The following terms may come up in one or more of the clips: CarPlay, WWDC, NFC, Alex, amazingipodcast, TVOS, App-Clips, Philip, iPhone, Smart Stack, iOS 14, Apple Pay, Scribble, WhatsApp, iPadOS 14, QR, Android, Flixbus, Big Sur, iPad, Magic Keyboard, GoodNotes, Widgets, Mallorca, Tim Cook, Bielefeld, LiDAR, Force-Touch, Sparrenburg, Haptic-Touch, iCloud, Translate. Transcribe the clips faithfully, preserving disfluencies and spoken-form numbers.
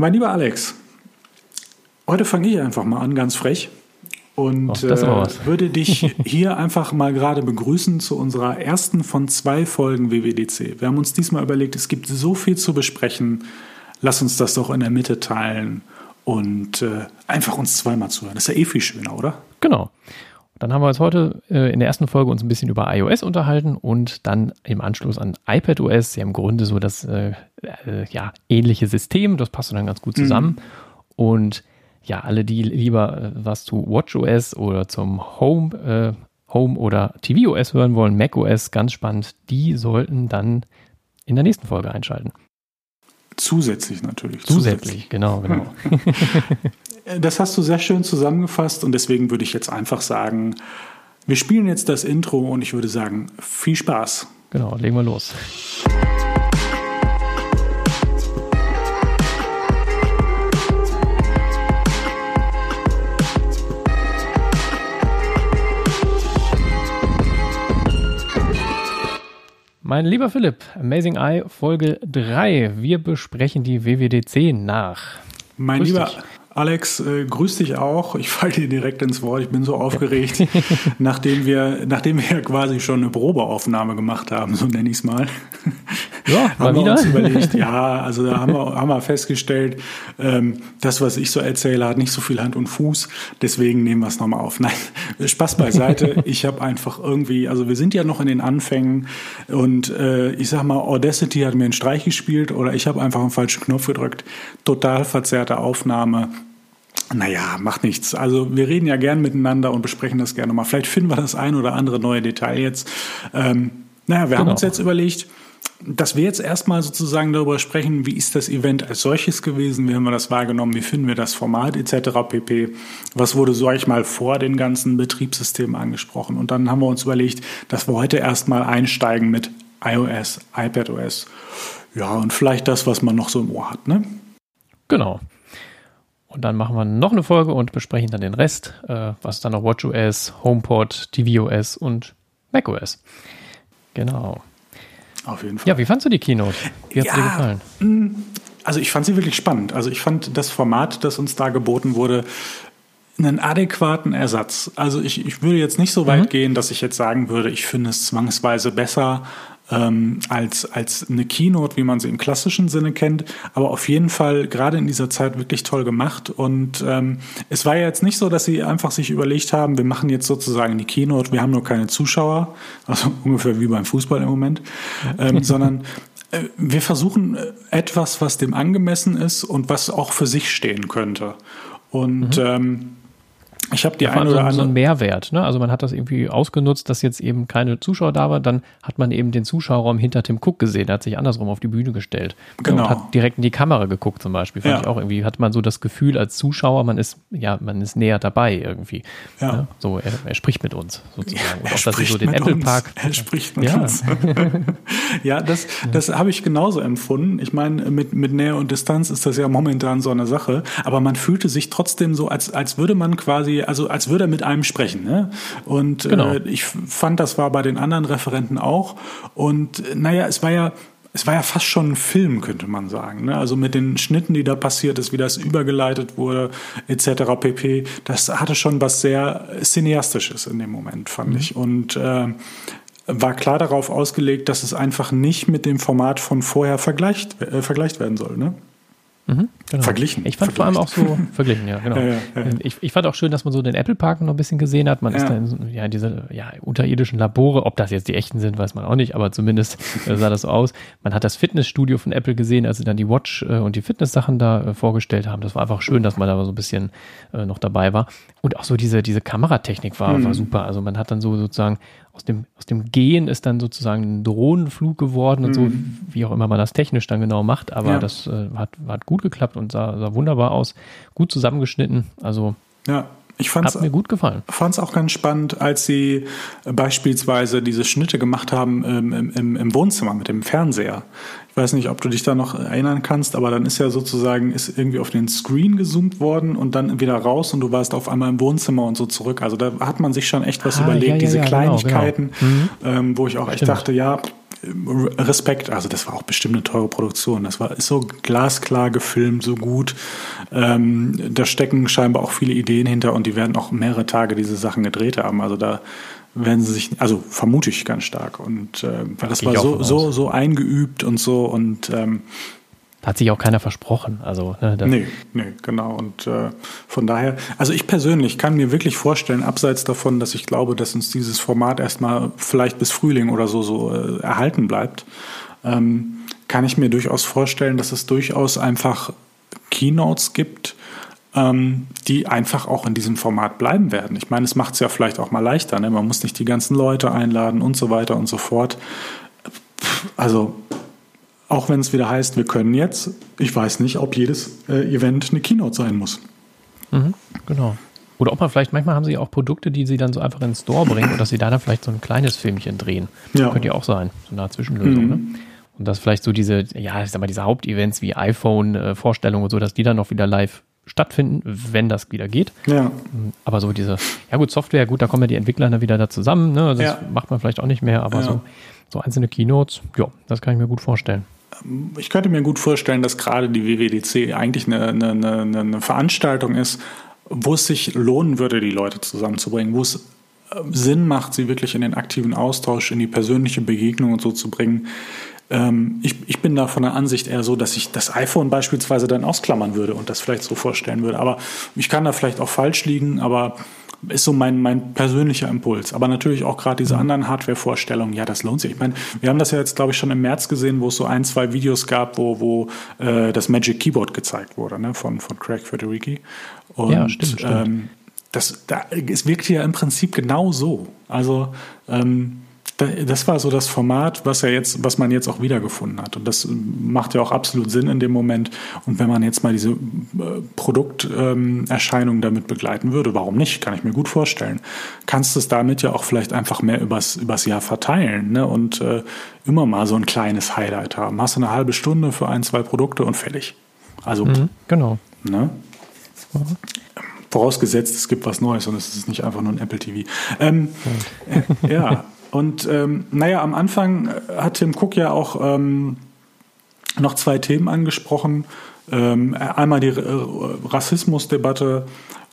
Mein lieber Alex, heute fange ich einfach mal an, ganz frech. Und Och, äh, würde dich hier einfach mal gerade begrüßen zu unserer ersten von zwei Folgen W W D C. Wir haben uns diesmal überlegt, es gibt so viel zu besprechen. Lass uns das doch in der Mitte teilen und äh, einfach uns zweimal zuhören. Das ist ja eh viel schöner, oder? Genau. Dann haben wir uns heute äh, in der ersten Folge uns ein bisschen über iOS unterhalten und dann im Anschluss an iPadOS, ja im Grunde so das äh, äh, ja, ähnliche System, das passt dann ganz gut zusammen. Mhm. Und ja, alle, die lieber äh, was zu WatchOS oder zum Home, äh, Home oder T V O S hören wollen, macOS, ganz spannend, die sollten dann in der nächsten Folge einschalten. Zusätzlich natürlich. Zusätzlich, Zusätzlich. genau, genau. Das hast du sehr schön zusammengefasst und deswegen würde ich jetzt einfach sagen, wir spielen jetzt das Intro und ich würde sagen, viel Spaß. Genau, legen wir los. Mein lieber Philipp, Amazing Eye Folge drei. Wir besprechen die W W D C nach. Mein grüß lieber dich. Alex, äh, grüß dich auch. Ich falle dir direkt ins Wort. Ich bin so aufgeregt, nachdem wir, nachdem wir quasi schon eine Probeaufnahme gemacht haben, so nenne ich es mal. Ja, haben wir wieder uns überlegt. Ja, also da haben wir, haben wir festgestellt, ähm, das, was ich so erzähle, hat nicht so viel Hand und Fuß. Deswegen nehmen wir es nochmal auf. Nein, Spaß beiseite. Ich habe einfach irgendwie, also wir sind ja noch in den Anfängen und äh, ich sag mal, Audacity hat mir einen Streich gespielt oder ich habe einfach einen falschen Knopf gedrückt. Total verzerrte Aufnahme. Naja, macht nichts. Also wir reden ja gern miteinander und besprechen das gerne mal. Vielleicht finden wir das ein oder andere neue Detail jetzt. Ähm, naja, wir genau. haben uns jetzt überlegt, dass wir jetzt erstmal sozusagen darüber sprechen, wie ist das Event als solches gewesen, wie haben wir das wahrgenommen, wie finden wir das Format et cetera pp. Was wurde, sag ich mal, vor den ganzen Betriebssystemen angesprochen. Und dann haben wir uns überlegt, dass wir heute erstmal einsteigen mit iOS, iPadOS. Ja, und vielleicht das, was man noch so im Ohr hat, ne? Genau. Und dann machen wir noch eine Folge und besprechen dann den Rest, äh, was dann noch WatchOS, HomePod, T V O S und macOS. Genau. Auf jeden Fall. Ja, wie fandst du die Keynote? Wie hat es ja, dir gefallen? Also ich fand sie wirklich spannend. Also ich fand das Format, das uns da geboten wurde, einen adäquaten Ersatz. Also ich, ich würde jetzt nicht so weit mhm. gehen, dass ich jetzt sagen würde, ich finde es zwangsweise besser ähm, als, als eine Keynote, wie man sie im klassischen Sinne kennt. Aber auf jeden Fall gerade in dieser Zeit wirklich toll gemacht. Und ähm, es war ja jetzt nicht so, dass sie einfach sich überlegt haben, wir machen jetzt sozusagen die Keynote, wir haben nur keine Zuschauer, also ungefähr wie beim Fußball im Moment, ähm, sondern äh, wir versuchen etwas, was dem angemessen ist und was auch für sich stehen könnte. Und mhm. ähm, ich habe die ja, ein oder so, andere so einen Mehrwert, ne? Also man hat das irgendwie ausgenutzt, dass jetzt eben keine Zuschauer da war. Dann hat man eben den Zuschauerraum hinter Tim Cook gesehen. Der hat sich andersrum auf die Bühne gestellt. Genau. Und hat direkt in die Kamera geguckt zum Beispiel. Fand ja. ich auch irgendwie, hat man so das Gefühl als Zuschauer, man ist ja, man ist näher dabei irgendwie. Ja. Ne? So, er, er spricht mit uns sozusagen. Ja, und auch, dass sie so den Apple Park. Er spricht mit ja. uns. ja, das, das ja. habe ich genauso empfunden. Ich meine, mit, mit Nähe und Distanz ist das ja momentan so eine Sache. Aber man fühlte sich trotzdem so, als, als würde man quasi also als würde er mit einem sprechen. Ne? Und genau. äh, ich fand, das war bei den anderen Referenten auch. Und naja, es war ja, es war ja fast schon ein Film, könnte man sagen. Ne? Also mit den Schnitten, die da passiert ist, wie das übergeleitet wurde, et cetera pp. Das hatte schon was sehr Cineastisches in dem Moment, fand mhm. ich. Und äh, war klar darauf ausgelegt, dass es einfach nicht mit dem Format von vorher vergleicht, äh, vergleicht werden soll, ne? Mhm, genau. Verglichen. Ich fand vor allem auch so verglichen, ja, genau. ja, ja, ja. Ich, ich fand auch schön, dass man so den Apple Park noch ein bisschen gesehen hat. Man ja. ist da in so, ja, diese ja, unterirdischen Labore, ob das jetzt die echten sind, weiß man auch nicht, aber zumindest sah das so aus. Man hat das Fitnessstudio von Apple gesehen, als sie dann die Watch äh, und die Fitness-Sachen da äh, vorgestellt haben. Das war einfach schön, dass man da so ein bisschen äh, noch dabei war. Und auch so diese, diese Kameratechnik war, mhm. war super. Also man hat dann so sozusagen aus dem, aus dem Gehen ist dann sozusagen ein Drohnenflug geworden und mhm. so, wie auch immer man das technisch dann genau macht, aber ja. das äh, hat, hat gut geklappt und sah, sah wunderbar aus, gut zusammengeschnitten, also ja. Ich fand's, Hat mir gut gefallen. Ich fand es auch ganz spannend, als sie beispielsweise diese Schnitte gemacht haben ähm, im, im Wohnzimmer mit dem Fernseher. Ich weiß nicht, ob du dich da noch erinnern kannst, aber dann ist ja sozusagen ist irgendwie auf den Screen gezoomt worden und dann wieder raus und du warst auf einmal im Wohnzimmer und so zurück. Also da hat man sich schon echt was ah, überlegt, ja, ja, diese ja, Kleinigkeiten, genau, genau. Mhm. Ähm, wo ich auch echt dachte, ja, Respekt, also das war auch bestimmt eine teure Produktion. Das war, ist so glasklar gefilmt, so gut. Ähm, da stecken scheinbar auch viele Ideen hinter und die werden auch mehrere Tage diese Sachen gedreht haben. Also da werden sie sich, also vermute ich ganz stark. Und äh, weil das war so, so, so eingeübt und so und ähm, hat sich auch keiner versprochen. Also, ne, nee, nee, genau. Und äh, von daher, also ich persönlich kann mir wirklich vorstellen, abseits davon, dass ich glaube, dass uns dieses Format erstmal vielleicht bis Frühling oder so, so äh, erhalten bleibt, ähm, kann ich mir durchaus vorstellen, dass es durchaus einfach Keynotes gibt, ähm, die einfach auch in diesem Format bleiben werden. Ich meine, es macht es ja vielleicht auch mal leichter. Ne? Man muss nicht die ganzen Leute einladen und so weiter und so fort. Also auch wenn es wieder heißt, wir können jetzt, ich weiß nicht, ob jedes äh, Event eine Keynote sein muss. Mhm, genau. Oder ob man vielleicht, manchmal haben sie auch Produkte, die sie dann so einfach in den Store bringen und dass sie da dann vielleicht so ein kleines Filmchen drehen. Ja. Das könnte ja auch sein, so eine Zwischenlösung. Mhm. Ne? Und dass vielleicht so diese, ja, ich sag mal, diese Hauptevents wie iPhone-Vorstellungen und so, dass die dann noch wieder live stattfinden, wenn das wieder geht. Ja. Aber so diese, ja gut, Software, gut, da kommen ja die Entwickler dann wieder da zusammen. Ne? Das ja. macht man vielleicht auch nicht mehr, aber ja. so, so einzelne Keynotes, ja, das kann ich mir gut vorstellen. Ich könnte mir gut vorstellen, dass gerade die W W D C eigentlich eine, eine, eine, eine Veranstaltung ist, wo es sich lohnen würde, die Leute zusammenzubringen, wo es Sinn macht, sie wirklich in den aktiven Austausch, in die persönliche Begegnung und so zu bringen. Ähm, ich, ich bin da von der Ansicht eher so, dass ich das iPhone beispielsweise dann ausklammern würde und das vielleicht so vorstellen würde. Aber ich kann da vielleicht auch falsch liegen, aber ist so mein, mein persönlicher Impuls. Aber natürlich auch gerade diese anderen Hardware-Vorstellungen, ja, das lohnt sich. Ich meine, wir haben das ja jetzt, glaube ich, schon im März gesehen, wo es so ein, zwei Videos gab, wo, wo äh, das Magic Keyboard gezeigt wurde, ne, von, von Craig Federighi. Und ja, stimmt, ähm, stimmt. Das, da, es wirkte ja im Prinzip genau so. Also, ähm, da, das war so das Format, was, ja jetzt, was man jetzt auch wiedergefunden hat. Und das macht ja auch absolut Sinn in dem Moment. Und wenn man jetzt mal diese äh, Produkterscheinung ähm, damit begleiten würde, warum nicht? Kann ich mir gut vorstellen. Kannst du es damit ja auch vielleicht einfach mehr übers, übers Jahr verteilen, ne? Und äh, immer mal so ein kleines Highlight haben. Hast du eine halbe Stunde für ein, zwei Produkte und fertig. Also, mhm, genau. Ne? Mhm. Vorausgesetzt, es gibt was Neues und es ist nicht einfach nur ein Apple T V. Ähm, äh, ja, und ähm, naja, am Anfang hat Tim Cook ja auch ähm, noch zwei Themen angesprochen. Ähm, einmal die Rassismusdebatte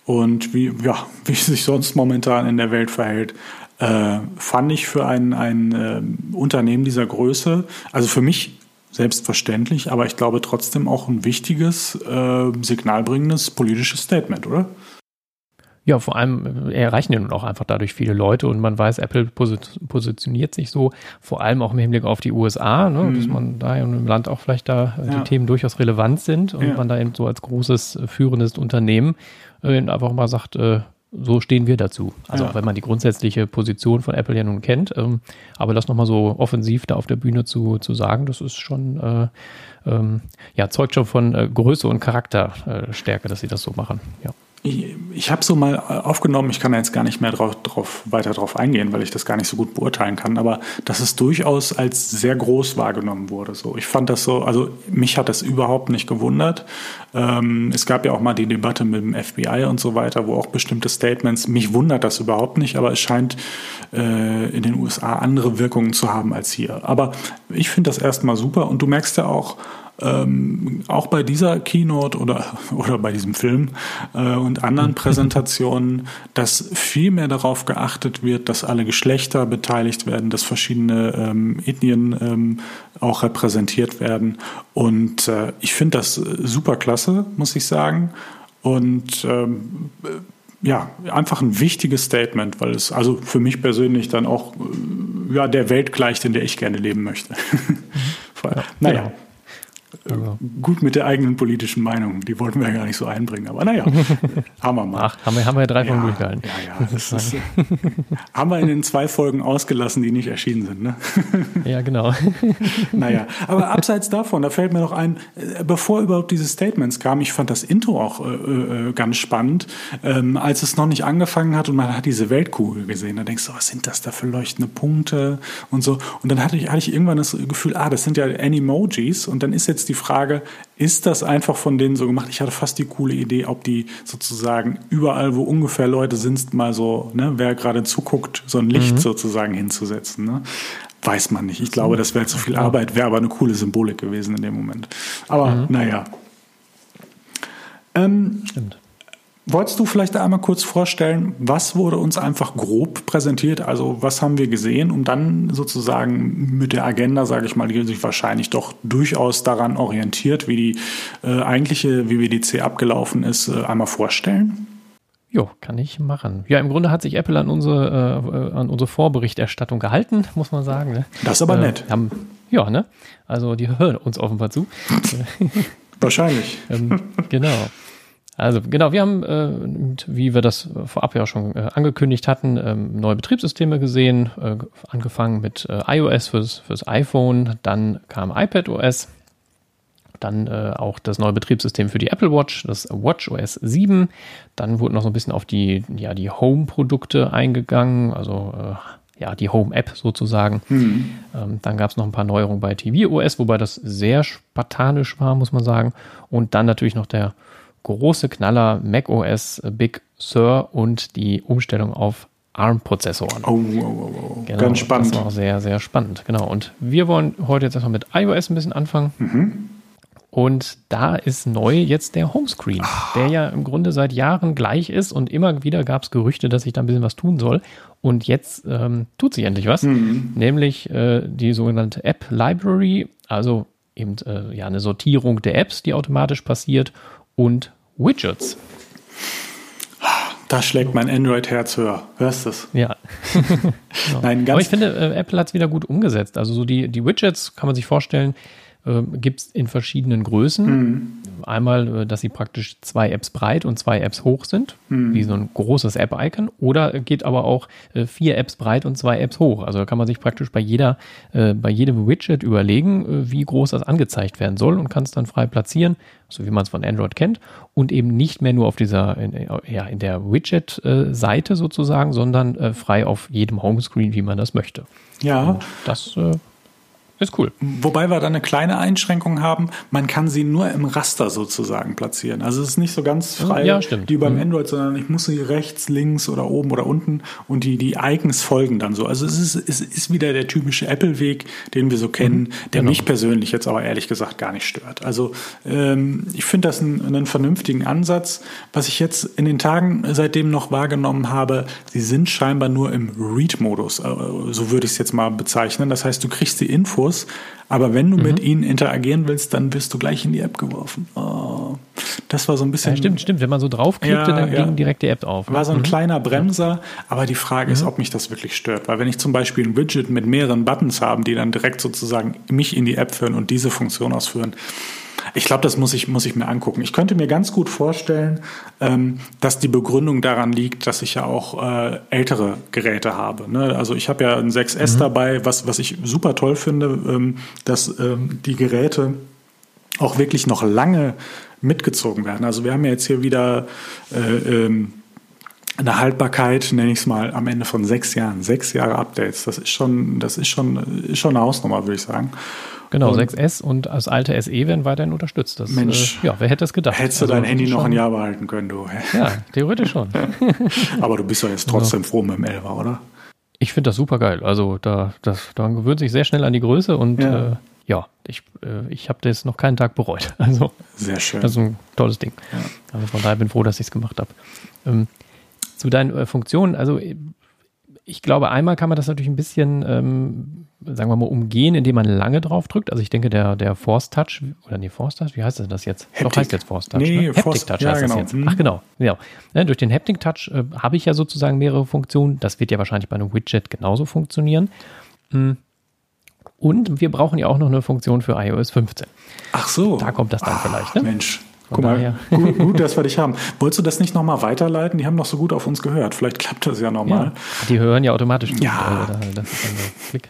und wie, ja, wie es sich sonst momentan in der Welt verhält. Äh, fand ich für ein, ein äh, Unternehmen dieser Größe, also für mich selbstverständlich, aber ich glaube trotzdem auch ein wichtiges, äh, signalbringendes politisches Statement, oder? Ja, vor allem erreichen ja nun auch einfach dadurch viele Leute und man weiß, Apple positioniert sich so, vor allem auch im Hinblick auf die U S A, ne, mhm. dass man da im Land auch vielleicht da ja. die Themen durchaus relevant sind und ja. man da eben so als großes, führendes Unternehmen äh, einfach mal sagt, äh, so stehen wir dazu. Also ja. auch wenn man die grundsätzliche Position von Apple ja nun kennt, ähm, aber das nochmal so offensiv da auf der Bühne zu, zu sagen, das ist schon, äh, ähm, ja, zeugt schon von äh, Größe und Charakterstärke, äh, dass sie das so machen. Ja. Ich, ich habe so mal aufgenommen, ich kann da jetzt gar nicht mehr drauf, drauf, weiter drauf eingehen, weil ich das gar nicht so gut beurteilen kann, aber dass es durchaus als sehr groß wahrgenommen wurde. So, ich fand das so, also mich hat das überhaupt nicht gewundert. Ähm, es gab ja auch mal die Debatte mit dem F B I und so weiter, wo auch bestimmte Statements, mich wundert das überhaupt nicht, aber es scheint äh, in den U S A andere Wirkungen zu haben als hier. Aber ich finde das erstmal super und du merkst ja auch, Ähm, auch bei dieser Keynote oder, oder bei diesem Film äh, und anderen Präsentationen, dass viel mehr darauf geachtet wird, dass alle Geschlechter beteiligt werden, dass verschiedene ähm, Ethnien ähm, auch repräsentiert werden. Und äh, ich finde das super klasse, muss ich sagen. Und ähm, ja, einfach ein wichtiges Statement, weil es also für mich persönlich dann auch ja, der Welt gleicht, in der ich gerne leben möchte. Ja, naja. Genau. Also. Gut mit der eigenen politischen Meinung. Die wollten wir ja gar nicht so einbringen. Aber naja, haben wir mal. Ach, haben wir, haben wir ja drei Folgen ja, durchgehalten. Ja, ja. Das ist, haben wir in den zwei Folgen ausgelassen, die nicht erschienen sind. Ne? Ja, genau. Naja, aber abseits davon, da fällt mir noch ein, bevor überhaupt diese Statements kamen, ich fand das Intro auch äh, ganz spannend, ähm, als es noch nicht angefangen hat und man hat diese Weltkugel gesehen. Da denkst du, was sind das da für leuchtende Punkte und so. Und dann hatte ich, hatte ich irgendwann das Gefühl, ah, das sind ja Animojis und dann ist jetzt jetzt die Frage, ist das einfach von denen so gemacht? Ich hatte fast die coole Idee, ob die sozusagen überall, wo ungefähr Leute sind, mal so, ne, wer gerade zuguckt, so ein Licht mhm. sozusagen hinzusetzen. Ne? Weiß man nicht. Ich glaube, das wäre zu viel Arbeit, wäre aber eine coole Symbolik gewesen in dem Moment. Aber mhm. naja. Ähm, Stimmt. Wolltest du vielleicht einmal kurz vorstellen, was wurde uns einfach grob präsentiert? Also was haben wir gesehen, um dann sozusagen mit der Agenda, sage ich mal, die sich wahrscheinlich doch durchaus daran orientiert, wie die äh, eigentliche W W D C abgelaufen ist, äh, einmal vorstellen? Jo, kann ich machen. Ja, im Grunde hat sich Apple an unsere, äh, an unsere Vorberichterstattung gehalten, muss man sagen. Ne? Das ist aber äh, nett. Haben, ja, ne? Also die hören uns offenbar zu. Wahrscheinlich. ähm, genau. Also genau, wir haben, äh, wie wir das vorab ja schon äh, angekündigt hatten, ähm, neue Betriebssysteme gesehen, äh, angefangen mit äh, iOS fürs, fürs iPhone, dann kam iPadOS, dann äh, auch das neue Betriebssystem für die Apple Watch, das WatchOS sieben, dann wurde noch so ein bisschen auf die, ja, die Home-Produkte eingegangen, also äh, ja, die Home-App sozusagen. Mhm. Ähm, dann gab es noch ein paar Neuerungen bei T V O S, wobei das sehr spartanisch war, muss man sagen, und dann natürlich noch der große Knaller, macOS, Big Sur und die Umstellung auf ARM-Prozessoren. Oh, oh, oh, oh. Genau, ganz spannend. Das war auch sehr, sehr spannend. Genau. Und wir wollen heute jetzt erstmal mit iOS ein bisschen anfangen. Mhm. Und da ist neu jetzt der Homescreen, ah. der ja im Grunde seit Jahren gleich ist und immer wieder gab es Gerüchte, dass sich da ein bisschen was tun soll. Und jetzt ähm, tut sich endlich was, mhm. nämlich äh, die sogenannte App-Library, also eben äh, ja, eine Sortierung der Apps, die automatisch passiert, und Widgets. Da schlägt mein Android-Herz höher. Hörst du es? Ja. Genau. Nein, ganz Aber ich finde, äh, Apple hat es wieder gut umgesetzt. Also so die, die Widgets, kann man sich vorstellen, äh, gibt es in verschiedenen Größen. Mhm. Einmal, äh, dass sie praktisch zwei Apps breit und zwei Apps hoch sind, mhm. wie so ein großes App-Icon. Oder geht aber auch äh, vier Apps breit und zwei Apps hoch. Also da kann man sich praktisch bei, jeder, äh, bei jedem Widget überlegen, äh, wie groß das angezeigt werden soll und kann es dann frei platzieren, so wie man es von Android kennt, und eben nicht mehr nur auf dieser, in, ja, in der Widget-Seite sozusagen, sondern äh, frei auf jedem Homescreen, wie man das möchte. Ja. Und das äh, ist cool. Wobei wir da eine kleine Einschränkung haben, man kann sie nur im Raster sozusagen platzieren. Also es ist nicht so ganz frei ja, wie beim mhm. Android, sondern ich muss sie rechts, links oder oben oder unten und die, die Icons folgen dann so. Also es ist, es ist wieder der typische Apple-Weg, den wir so kennen, mhm, der genau. mich persönlich jetzt aber ehrlich gesagt gar nicht stört. Also ähm, ich finde das einen, einen vernünftigen Ansatz. Was ich jetzt in den Tagen seitdem noch wahrgenommen habe, sie sind scheinbar nur im Read-Modus, so würde ich es jetzt mal bezeichnen. Das heißt, du kriegst die Infos, aber wenn du mhm. mit ihnen interagieren willst, dann wirst du gleich in die App geworfen. Oh, das war so ein bisschen... Ja, stimmt, stimmt. Wenn man so draufklickte, ja, dann ja. ging direkt die App auf. War so ein mhm. kleiner Bremser, aber die Frage mhm. ist, ob mich das wirklich stört. Weil wenn ich zum Beispiel ein Widget mit mehreren Buttons habe, die dann direkt sozusagen mich in die App führen und diese Funktion ausführen, ich glaube, das muss ich, muss ich mir angucken. Ich könnte mir ganz gut vorstellen, ähm, dass die Begründung daran liegt, dass ich ja auch äh, ältere Geräte habe. Ne? Also ich habe ja ein sechs S mhm. dabei, was, was ich super toll finde, ähm, dass ähm, die Geräte auch wirklich noch lange mitgezogen werden. Also wir haben ja jetzt hier wieder äh, ähm, eine Haltbarkeit, nenne ich es mal, am Ende von sechs Jahren. Sechs Jahre Updates, das ist schon, das ist schon, ist schon eine Hausnummer, würde ich sagen. Genau, und sechs S und das alte S E werden weiterhin unterstützt. Das, Mensch, äh, ja, wer hätte das gedacht? Hättest du also dein Handy noch ein Jahr behalten können, du. Ja, theoretisch schon. Aber du bist doch jetzt trotzdem genau. froh mit dem elfer, oder? Ich finde das super geil. Also da, das, da gewöhnt sich sehr schnell an die Größe und ja, äh, ja ich, äh, ich habe das noch keinen Tag bereut. Also, sehr schön. Das ist ein tolles Ding. Ja. Also von daher bin ich froh, dass ich es gemacht habe. Ähm, zu deinen äh, Funktionen, also ich glaube, einmal kann man das natürlich ein bisschen, ähm, sagen wir mal, umgehen, indem man lange drauf drückt. Also ich denke, der, der Force-Touch, oder nee, Force-Touch, wie heißt das jetzt? Haptic. Doch, heißt jetzt Force-Touch. Nee, ne? Haptic-Touch ja, heißt genau. das jetzt. Ach genau, ja. Ja, durch den Haptic-Touch äh, habe ich ja sozusagen mehrere Funktionen. Das wird ja wahrscheinlich bei einem Widget genauso funktionieren. Mhm. Und wir brauchen ja auch noch eine Funktion für iOS fünfzehn. Ach so. Da kommt das dann Ach, vielleicht. Ne? Mensch. Von Guck daher. mal, gut, gut, dass wir dich haben. Wolltest du das nicht nochmal weiterleiten? Die haben doch so gut auf uns gehört. Vielleicht klappt das ja nochmal. Ja, die hören ja automatisch. Ja. Das ist ein Klick.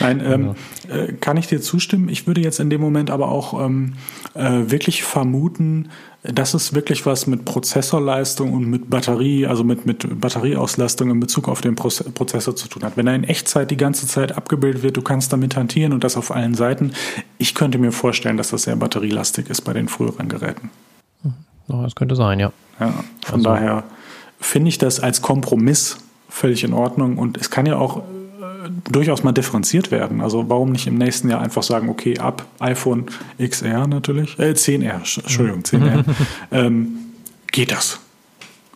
Nein, ähm, äh, kann ich dir zustimmen. Ich würde jetzt in dem Moment aber auch ähm, äh, wirklich vermuten, dass es wirklich was mit Prozessorleistung und mit Batterie, also mit, mit Batterieauslastung in Bezug auf den Proze- Prozessor zu tun hat. Wenn er in Echtzeit die ganze Zeit abgebildet wird, du kannst damit hantieren und das auf allen Seiten. Ich könnte mir vorstellen, dass das sehr batterielastig ist bei den früheren Geräten. Das könnte sein, ja. Ja, von also. daher finde ich das als Kompromiss völlig in Ordnung und es kann ja auch durchaus mal differenziert werden. Also warum nicht im nächsten Jahr einfach sagen, okay, ab iPhone X R natürlich, äh, zehn R, Entschuldigung, zehn R, ähm, geht das?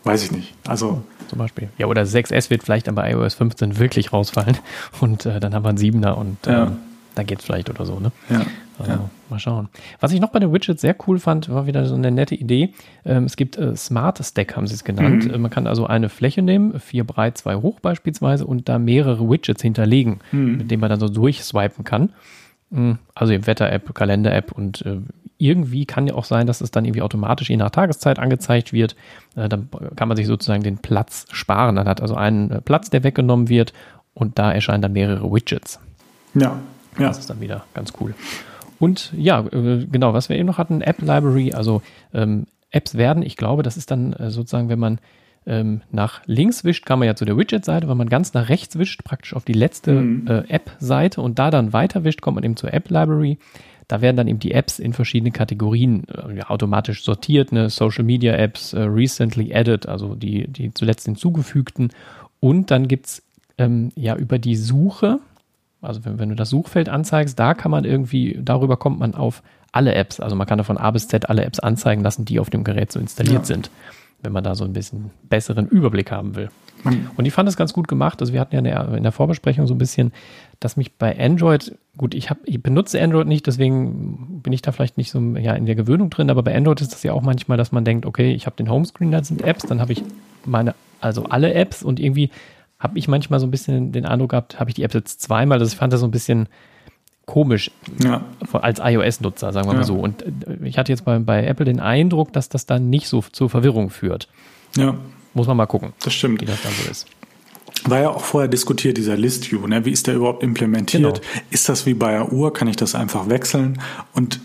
Weiß ich nicht. Also zum Beispiel. Ja, oder sechs S wird vielleicht dann bei iOS fünfzehn wirklich rausfallen und äh, dann haben wir einen siebener und äh, ja. da geht's vielleicht oder so, ne? Ja. Also, ja. Mal schauen. Was ich noch bei den Widgets sehr cool fand, war wieder so eine nette Idee. Ähm, es gibt äh, Smart Stack, haben sie es genannt. Mhm. Äh, man kann also eine Fläche nehmen, vier breit, zwei hoch beispielsweise, und da mehrere Widgets hinterlegen, mhm. mit denen man dann so durchswipen kann. Mhm. Also eben Wetter-App, Kalender-App und äh, irgendwie kann ja auch sein, dass es dann irgendwie automatisch je nach Tageszeit angezeigt wird. Äh, dann kann man sich sozusagen den Platz sparen. Dann hat also einen äh, Platz, der weggenommen wird, und da erscheinen dann mehrere Widgets. Ja. ja. Das ist dann wieder ganz cool. Und ja, genau, was wir eben noch hatten, App-Library, also ähm, Apps werden, ich glaube, das ist dann äh, sozusagen, wenn man ähm, nach links wischt, kann man ja zu der Widget-Seite, wenn man ganz nach rechts wischt, praktisch auf die letzte mhm. äh, App-Seite und da dann weiter wischt, kommt man eben zur App-Library. Da werden dann eben die Apps in verschiedene Kategorien äh, ja, automatisch sortiert, ne? Social-Media-Apps, äh, recently added, also die, die zuletzt hinzugefügten. Und dann gibt es ähm, ja über die Suche, also wenn, wenn du das Suchfeld anzeigst, da kann man irgendwie, darüber kommt man auf alle Apps. Also man kann da von A bis Z alle Apps anzeigen lassen, die auf dem Gerät so installiert ja. sind, wenn man da so ein bisschen besseren Überblick haben will. Mhm. Und ich fand das ganz gut gemacht. Also wir hatten ja in der, in der Vorbesprechung so ein bisschen, dass mich bei Android, gut, ich, hab, ich benutze Android nicht, deswegen bin ich da vielleicht nicht so ja, in der Gewöhnung drin, aber bei Android ist das ja auch manchmal, dass man denkt, okay, ich habe den Homescreen, da sind Apps, dann habe ich meine, also alle Apps und irgendwie habe ich manchmal so ein bisschen den Eindruck gehabt, habe ich die App jetzt zweimal, also ich fand das so ein bisschen komisch ja. als iOS-Nutzer, sagen wir ja. mal so. Und ich hatte jetzt bei, bei Apple den Eindruck, dass das dann nicht so zur Verwirrung führt. Ja. Muss man mal gucken, das stimmt. wie das dann so ist. War ja auch vorher diskutiert, dieser List-View, ne? Wie ist der überhaupt implementiert? Genau. Ist das wie bei der Uhr? Kann ich das einfach wechseln? Und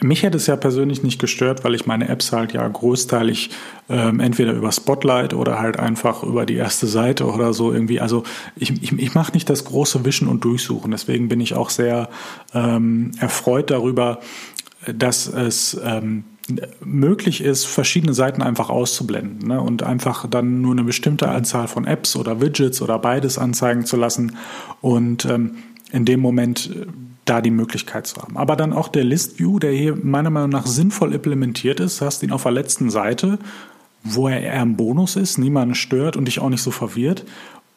mich hätte es ja persönlich nicht gestört, weil ich meine Apps halt ja großteilig ähm, entweder über Spotlight oder halt einfach über die erste Seite oder so irgendwie. Also ich, ich, ich mache nicht das große Wischen und Durchsuchen. Deswegen bin ich auch sehr ähm, erfreut darüber, dass es ähm, möglich ist, verschiedene Seiten einfach auszublenden, ne? Und einfach dann nur eine bestimmte Anzahl von Apps oder Widgets oder beides anzeigen zu lassen und ähm, in dem Moment da die Möglichkeit zu haben. Aber dann auch der List View, der hier meiner Meinung nach sinnvoll implementiert ist. Du hast ihn auf der letzten Seite, wo er eher ein Bonus ist, niemanden stört und dich auch nicht so verwirrt.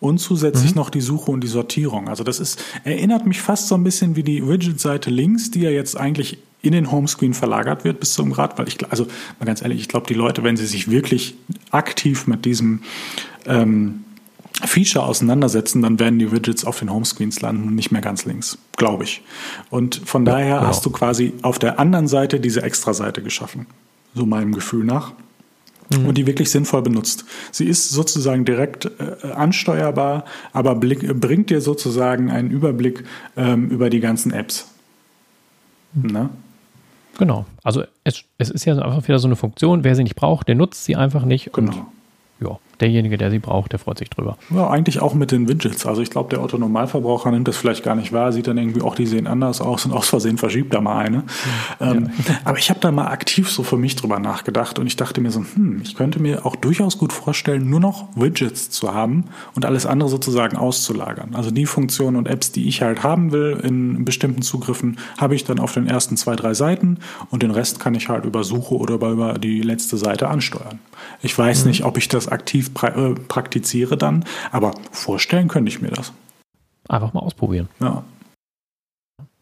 Und zusätzlich mhm. noch die Suche und die Sortierung. Also das ist, erinnert mich fast so ein bisschen wie die Widget-Seite links, die ja jetzt eigentlich in den Homescreen verlagert wird bis zum Grad, weil ich, also mal ganz ehrlich, ich glaube, die Leute, wenn sie sich wirklich aktiv mit diesem ähm, Feature auseinandersetzen, dann werden die Widgets auf den Homescreens landen und nicht mehr ganz links, glaube ich. Und von ja, daher genau. hast du quasi auf der anderen Seite diese Extra-Seite geschaffen, so meinem Gefühl nach, mhm. und die wirklich sinnvoll benutzt. Sie ist sozusagen direkt äh, ansteuerbar, aber blick, bringt dir sozusagen einen Überblick ähm, über die ganzen Apps. Mhm. Ne? Genau. Also es, es ist ja einfach wieder so eine Funktion, wer sie nicht braucht, der nutzt sie einfach nicht. Genau. Ja, derjenige, der sie braucht, der freut sich drüber. Ja, eigentlich auch mit den Widgets. Also ich glaube, der Otto-Normalverbraucher nimmt das vielleicht gar nicht wahr, sieht dann irgendwie, auch die sehen anders aus und aus Versehen verschiebt da mal eine. Ja. Ähm, ja. Aber ich habe da mal aktiv so für mich drüber nachgedacht und ich dachte mir so, hm, ich könnte mir auch durchaus gut vorstellen, nur noch Widgets zu haben und alles andere sozusagen auszulagern. Also die Funktionen und Apps, die ich halt haben will in bestimmten Zugriffen, habe ich dann auf den ersten zwei, drei Seiten und den Rest kann ich halt über Suche oder über die letzte Seite ansteuern. Ich weiß mhm. nicht, ob ich das aktiv pra- äh, praktiziere dann, aber vorstellen könnte ich mir das. Einfach mal ausprobieren. Ja.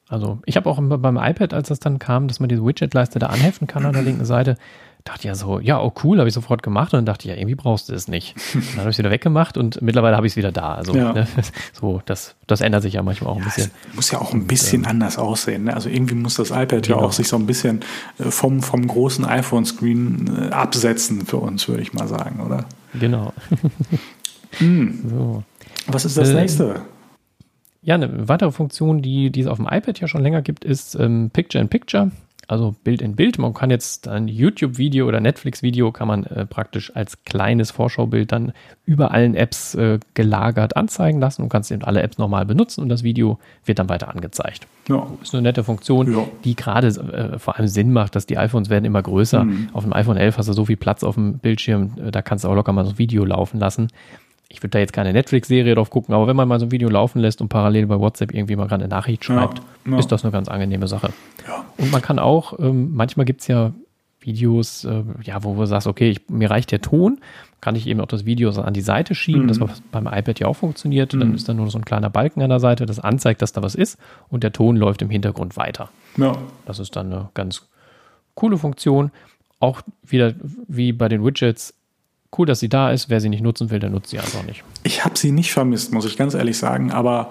Also ich habe auch beim iPad, als das dann kam, dass man diese Widget-Leiste da anheften kann an der linken Seite, dachte ja so, ja, oh cool, habe ich sofort gemacht und dann dachte ich, ja, irgendwie brauchst du es nicht. Und dann habe ich es wieder weggemacht und mittlerweile habe ich es wieder da. Also ja. ne, so, das, das ändert sich ja manchmal auch ja, ein bisschen. Es muss ja auch ein bisschen und, ähm, anders aussehen. Ne? Also irgendwie muss das iPad genau. ja auch sich so ein bisschen vom, vom großen iPhone-Screen absetzen für uns, würde ich mal sagen, oder? Genau. hm. so. Was ist das äh, nächste? Ja, eine weitere Funktion, die, die es auf dem iPad ja schon länger gibt, ist ähm, Picture-in-Picture, also Bild in Bild. Man kann jetzt ein YouTube-Video oder Netflix-Video kann man äh, praktisch als kleines Vorschaubild dann über allen Apps äh, gelagert anzeigen lassen und kannst eben alle Apps nochmal benutzen und das Video wird dann weiter angezeigt. Ja. Ist eine nette Funktion, ja, die gerade äh, vor allem Sinn macht, dass die iPhones werden immer größer. Mhm. Auf dem iPhone elf hast du so viel Platz auf dem Bildschirm, äh, da kannst du auch locker mal so ein Video laufen lassen. Ich würde da jetzt keine Netflix-Serie drauf gucken, aber wenn man mal so ein Video laufen lässt und parallel bei WhatsApp irgendwie mal gerade eine Nachricht schreibt, ja, ja. ist das eine ganz angenehme Sache. Ja. Und man kann auch, ähm, manchmal gibt es ja Videos, äh, ja, wo du sagst, okay, ich, mir reicht der Ton, kann ich eben auch das Video an die Seite schieben, mhm. das was beim iPad ja auch funktioniert, mhm. dann ist da nur so ein kleiner Balken an der Seite, das anzeigt, dass da was ist und der Ton läuft im Hintergrund weiter. Ja. Das ist dann eine ganz coole Funktion. Auch wieder wie bei den Widgets, cool, dass sie da ist. Wer sie nicht nutzen will, der nutzt sie einfach nicht. Ich habe sie nicht vermisst, muss ich ganz ehrlich sagen, aber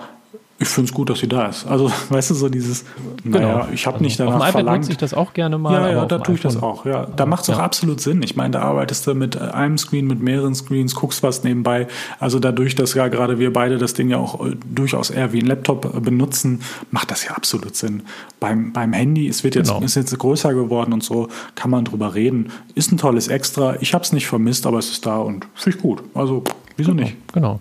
ich finde es gut, dass sie da ist. Also, weißt du, so dieses, naja, genau. ich habe also, nicht danach verlangt. Auf dem iPad nutze ich das auch gerne mal. Ja, ja, da tue ich das auch. Ja. Da macht es auch ja. absolut Sinn. Ich meine, da arbeitest du mit einem Screen, mit mehreren Screens, guckst was nebenbei. Also dadurch, dass ja gerade wir beide das Ding ja auch durchaus eher wie ein Laptop benutzen, macht das ja absolut Sinn. Beim, beim Handy, es wird jetzt, genau. ist jetzt größer geworden und so, kann man drüber reden. Ist ein tolles Extra. Ich habe es nicht vermisst, aber es ist da und finde ich gut. Also, wieso genau. nicht? Genau.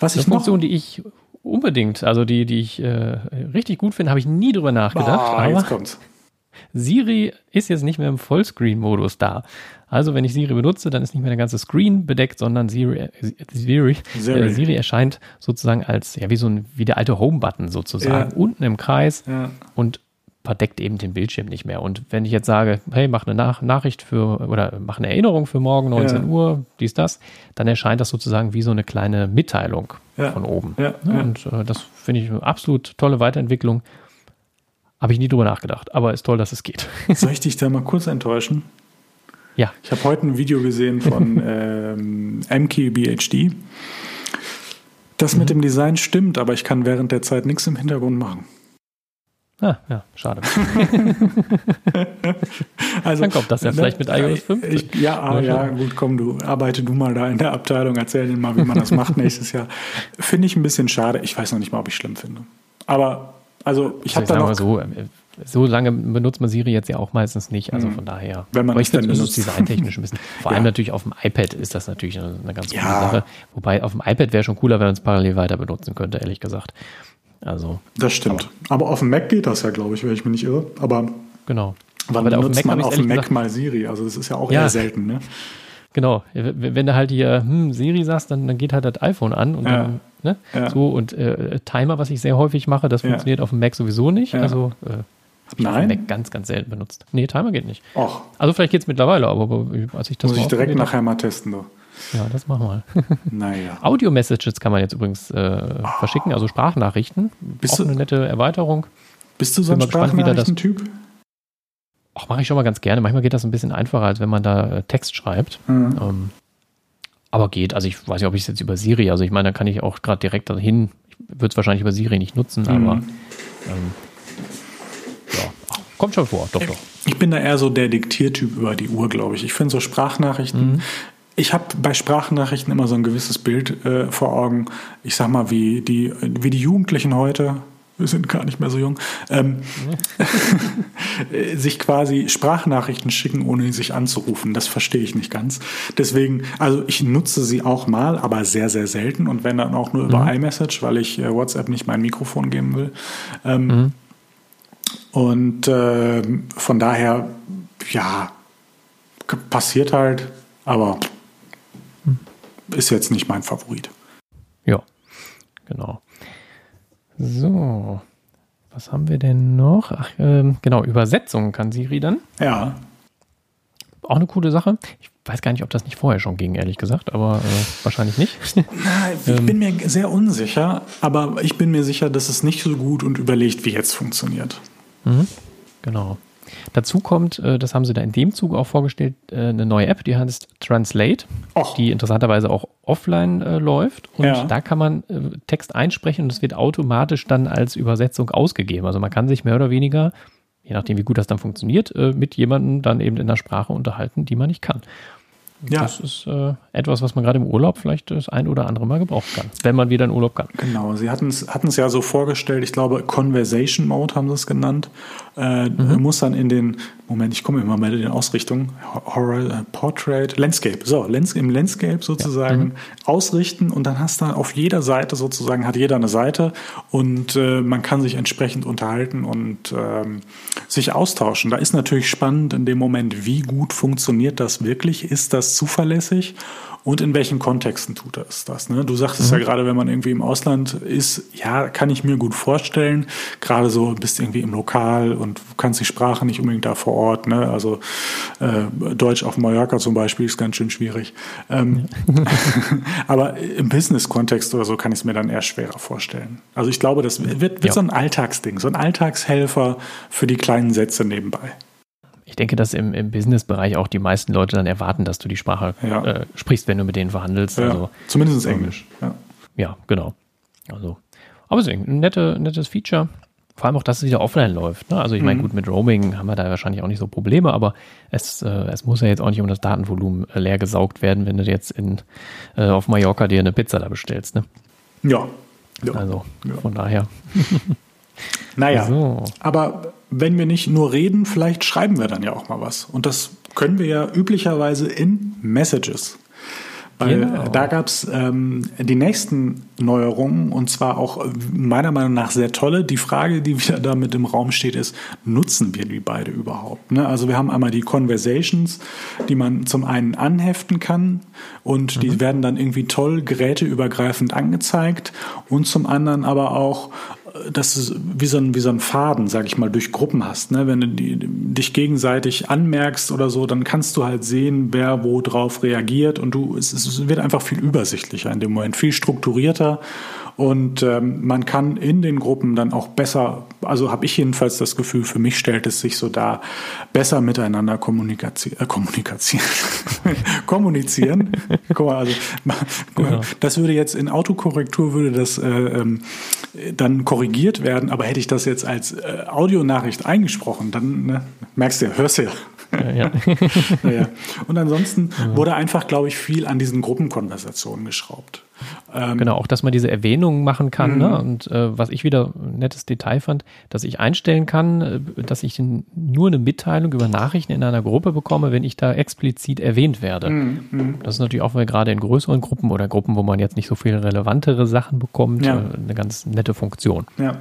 Was ich noch... Funktion, die ich... Unbedingt, also die, die ich äh, richtig gut finde, habe ich nie drüber nachgedacht. Ah, jetzt kommt's. Siri ist jetzt nicht mehr im Vollscreen-Modus da. Also wenn ich Siri benutze, dann ist nicht mehr der ganze Screen bedeckt, sondern Siri, äh, Siri, Siri. Äh, Siri erscheint sozusagen als, ja, wie so ein, wie der alte Home-Button sozusagen, ja. unten im Kreis ja. und verdeckt eben den Bildschirm nicht mehr. Und wenn ich jetzt sage, hey, mach eine Nach- Nachricht für oder mach eine Erinnerung für morgen neunzehn Uhr, dies, das, dann erscheint das sozusagen wie so eine kleine Mitteilung ja. von oben. Ja, ja. Und äh, das finde ich eine absolut tolle Weiterentwicklung. Habe ich nie drüber nachgedacht, aber ist toll, dass es geht. Soll ich dich da mal kurz enttäuschen? Ja. Ich habe heute ein Video gesehen von ähm, M Q B H D. Das mhm. mit dem Design stimmt, aber ich kann während der Zeit nichts im Hintergrund machen. Ah, ja, schade. Also, dann kommt das ja vielleicht mit iOS fünfzehn. Ich, ja, ah, ja, gut, komm, du arbeite du mal da in der Abteilung, erzähl dir mal, wie man das macht nächstes Jahr. Finde ich ein bisschen schade. Ich weiß noch nicht mal, ob ich es schlimm finde. Aber, also, ich habe da noch... So, so lange benutzt man Siri jetzt ja auch meistens nicht, also von daher. Wenn man aber ich finde es designtechnisch ein bisschen. Vor allem ja. natürlich auf dem iPad ist das natürlich eine, eine ganz coole ja. Sache. Wobei, auf dem iPad wäre schon cooler, wenn man es parallel weiter benutzen könnte, ehrlich gesagt. Also, das stimmt. Aber, aber auf dem Mac geht das ja, glaube ich, wenn ich mich nicht irre. Aber genau. wann aber benutzt auf man auf dem Mac gesagt, mal Siri? Also das ist ja auch ja. eher selten, ne? Genau. Wenn du halt hier hm, Siri sagst, dann, dann geht halt das iPhone an. Und ja. dann, ne? ja. so und äh, Timer, was ich sehr häufig mache, das ja. funktioniert auf dem Mac sowieso nicht. Ja. Also äh, habe ich auf dem Mac ganz, ganz selten benutzt. Nee, Timer geht nicht. Och. Also vielleicht geht es mittlerweile, aber als ich das Muss ich direkt nachher mal testen, du. Ja, das machen wir. Naja. Audio-Messages kann man jetzt übrigens äh, oh. verschicken, also Sprachnachrichten. Bist auch du, eine nette Erweiterung. Bist du so ein Sprachnachrichten-Typ? Ach, mache ich schon mal ganz gerne. Manchmal geht das ein bisschen einfacher, als wenn man da äh, Text schreibt. Mhm. Ähm, aber geht. Also ich weiß nicht, ob ich es jetzt über Siri, also ich meine, da kann ich auch gerade direkt dahin, ich würde es wahrscheinlich über Siri nicht nutzen, mhm. aber ähm, ja, Ach, kommt schon vor. Doch, ich, doch. Ich bin da eher so der Diktiertyp über die Uhr, glaube ich. Ich finde so Sprachnachrichten... Mhm. Ich habe bei Sprachnachrichten immer so ein gewisses Bild äh, vor Augen. Ich sag mal, wie die, wie die Jugendlichen heute, wir sind gar nicht mehr so jung, ähm, nee. sich quasi Sprachnachrichten schicken, ohne sich anzurufen. Das verstehe ich nicht ganz. Deswegen, also ich nutze sie auch mal, aber sehr, sehr selten. Und wenn dann auch nur mhm. über iMessage, weil ich äh, WhatsApp nicht mein Mikrofon geben will. Ähm, mhm. Und äh, von daher, ja, passiert halt, aber... Ist jetzt nicht mein Favorit. Ja, genau. So, was haben wir denn noch? Ach, ähm, genau, Übersetzungen kann Siri dann. Ja. Auch eine coole Sache. Ich weiß gar nicht, ob das nicht vorher schon ging, ehrlich gesagt, aber äh, wahrscheinlich nicht. Na, ich ähm, bin mir sehr unsicher, aber ich bin mir sicher, dass es nicht so gut und überlegt wie jetzt funktioniert. Mhm, genau. Dazu kommt, das haben sie da in dem Zug auch vorgestellt, eine neue App, die heißt Translate, Och. die interessanterweise auch offline äh, läuft und ja. da kann man äh, Text einsprechen und es wird automatisch dann als Übersetzung ausgegeben. Also man kann sich mehr oder weniger, je nachdem wie gut das dann funktioniert, äh, mit jemandem dann eben in einer Sprache unterhalten, die man nicht kann. Ja. Das ist äh, etwas, was man gerade im Urlaub vielleicht das ein oder andere Mal gebrauchen kann, wenn man wieder in Urlaub kann. Genau, sie hatten es ja so vorgestellt, ich glaube Conversation Mode haben sie es genannt. Äh, mhm. Man muss dann in den, Moment, ich komme immer mal in den Ausrichtungen, Horror, Portrait, Landscape, so Lands, im Landscape sozusagen ja. mhm. ausrichten und dann hast du auf jeder Seite sozusagen, hat jeder eine Seite und äh, man kann sich entsprechend unterhalten und ähm, sich austauschen. Da ist natürlich spannend in dem Moment, wie gut funktioniert das wirklich, ist das zuverlässig und in welchen Kontexten tut das das? Ne? Du sagtest mhm. ja gerade, wenn man irgendwie im Ausland ist, ja, kann ich mir gut vorstellen, gerade so bist irgendwie im Lokal und kannst die Sprache nicht unbedingt da vor Ort, ne? Also äh, Deutsch auf Mallorca zum Beispiel ist ganz schön schwierig. Ähm, ja. Aber im Business-Kontext oder so kann ich es mir dann eher schwerer vorstellen. Also ich glaube, das wird, wird ja. so ein Alltagsding, so ein Alltagshelfer für die kleinen Sätze nebenbei. Ich denke, dass im, im Business-Bereich auch die meisten Leute dann erwarten, dass du die Sprache ja. äh, sprichst, wenn du mit denen verhandelst. Ja, also, zumindest ähm, Englisch. Ja. ja, genau. Also, aber es ist ein nette, nettes Feature. Vor allem auch, dass es wieder offline läuft. Ne? Also ich mhm. meine, gut, mit Roaming haben wir da wahrscheinlich auch nicht so Probleme, aber es, äh, es muss ja jetzt auch nicht um das Datenvolumen äh, leer gesaugt werden, wenn du jetzt in, äh, auf Mallorca dir eine Pizza da bestellst. Ne? Ja. ja. Also ja. von daher. Naja, so. Aber wenn wir nicht nur reden, vielleicht schreiben wir dann ja auch mal was. Und das können wir ja üblicherweise in Messages. Weil genau. da gab es ähm, die nächsten Neuerungen und zwar auch meiner Meinung nach sehr tolle. Die Frage, die wieder da mit im Raum steht, ist, nutzen wir die beide überhaupt? Ne? Also wir haben einmal die Conversations, die man zum einen anheften kann und mhm. die werden dann irgendwie toll geräteübergreifend angezeigt und zum anderen aber auch, dass du wie so ein, wie so ein Faden, sag ich mal, durch Gruppen hast. Ne? Wenn du die, dich gegenseitig anmerkst oder so, dann kannst du halt sehen, wer wo drauf reagiert und du es, es wird einfach viel übersichtlicher in dem Moment, viel strukturierter und ähm, man kann in den Gruppen dann auch besser, also habe ich jedenfalls das Gefühl, für mich stellt es sich so dar, besser miteinander kommunikazi- äh, kommunizieren. kommunizieren. Guck mal, also, genau. Das würde jetzt in Autokorrektur würde das äh, ähm, dann korrigiert werden, aber hätte ich das jetzt als äh, Audionachricht eingesprochen, dann ne, merkst du ja, hörst du ja. Ja, ja. Naja. Und ansonsten ja. wurde einfach, glaube ich, viel an diesen Gruppenkonversationen geschraubt. Ähm, genau, auch dass man diese Erwähnungen machen kann. Mhm. Ne? Und äh, was ich wieder ein nettes Detail fand, dass ich einstellen kann, dass ich nur eine Mitteilung über Nachrichten in einer Gruppe bekomme, wenn ich da explizit erwähnt werde. Mhm. Das ist natürlich auch, weil gerade in größeren Gruppen oder Gruppen, wo man jetzt nicht so viele relevantere Sachen bekommt, ja. äh, eine ganz nette Funktion. Ja,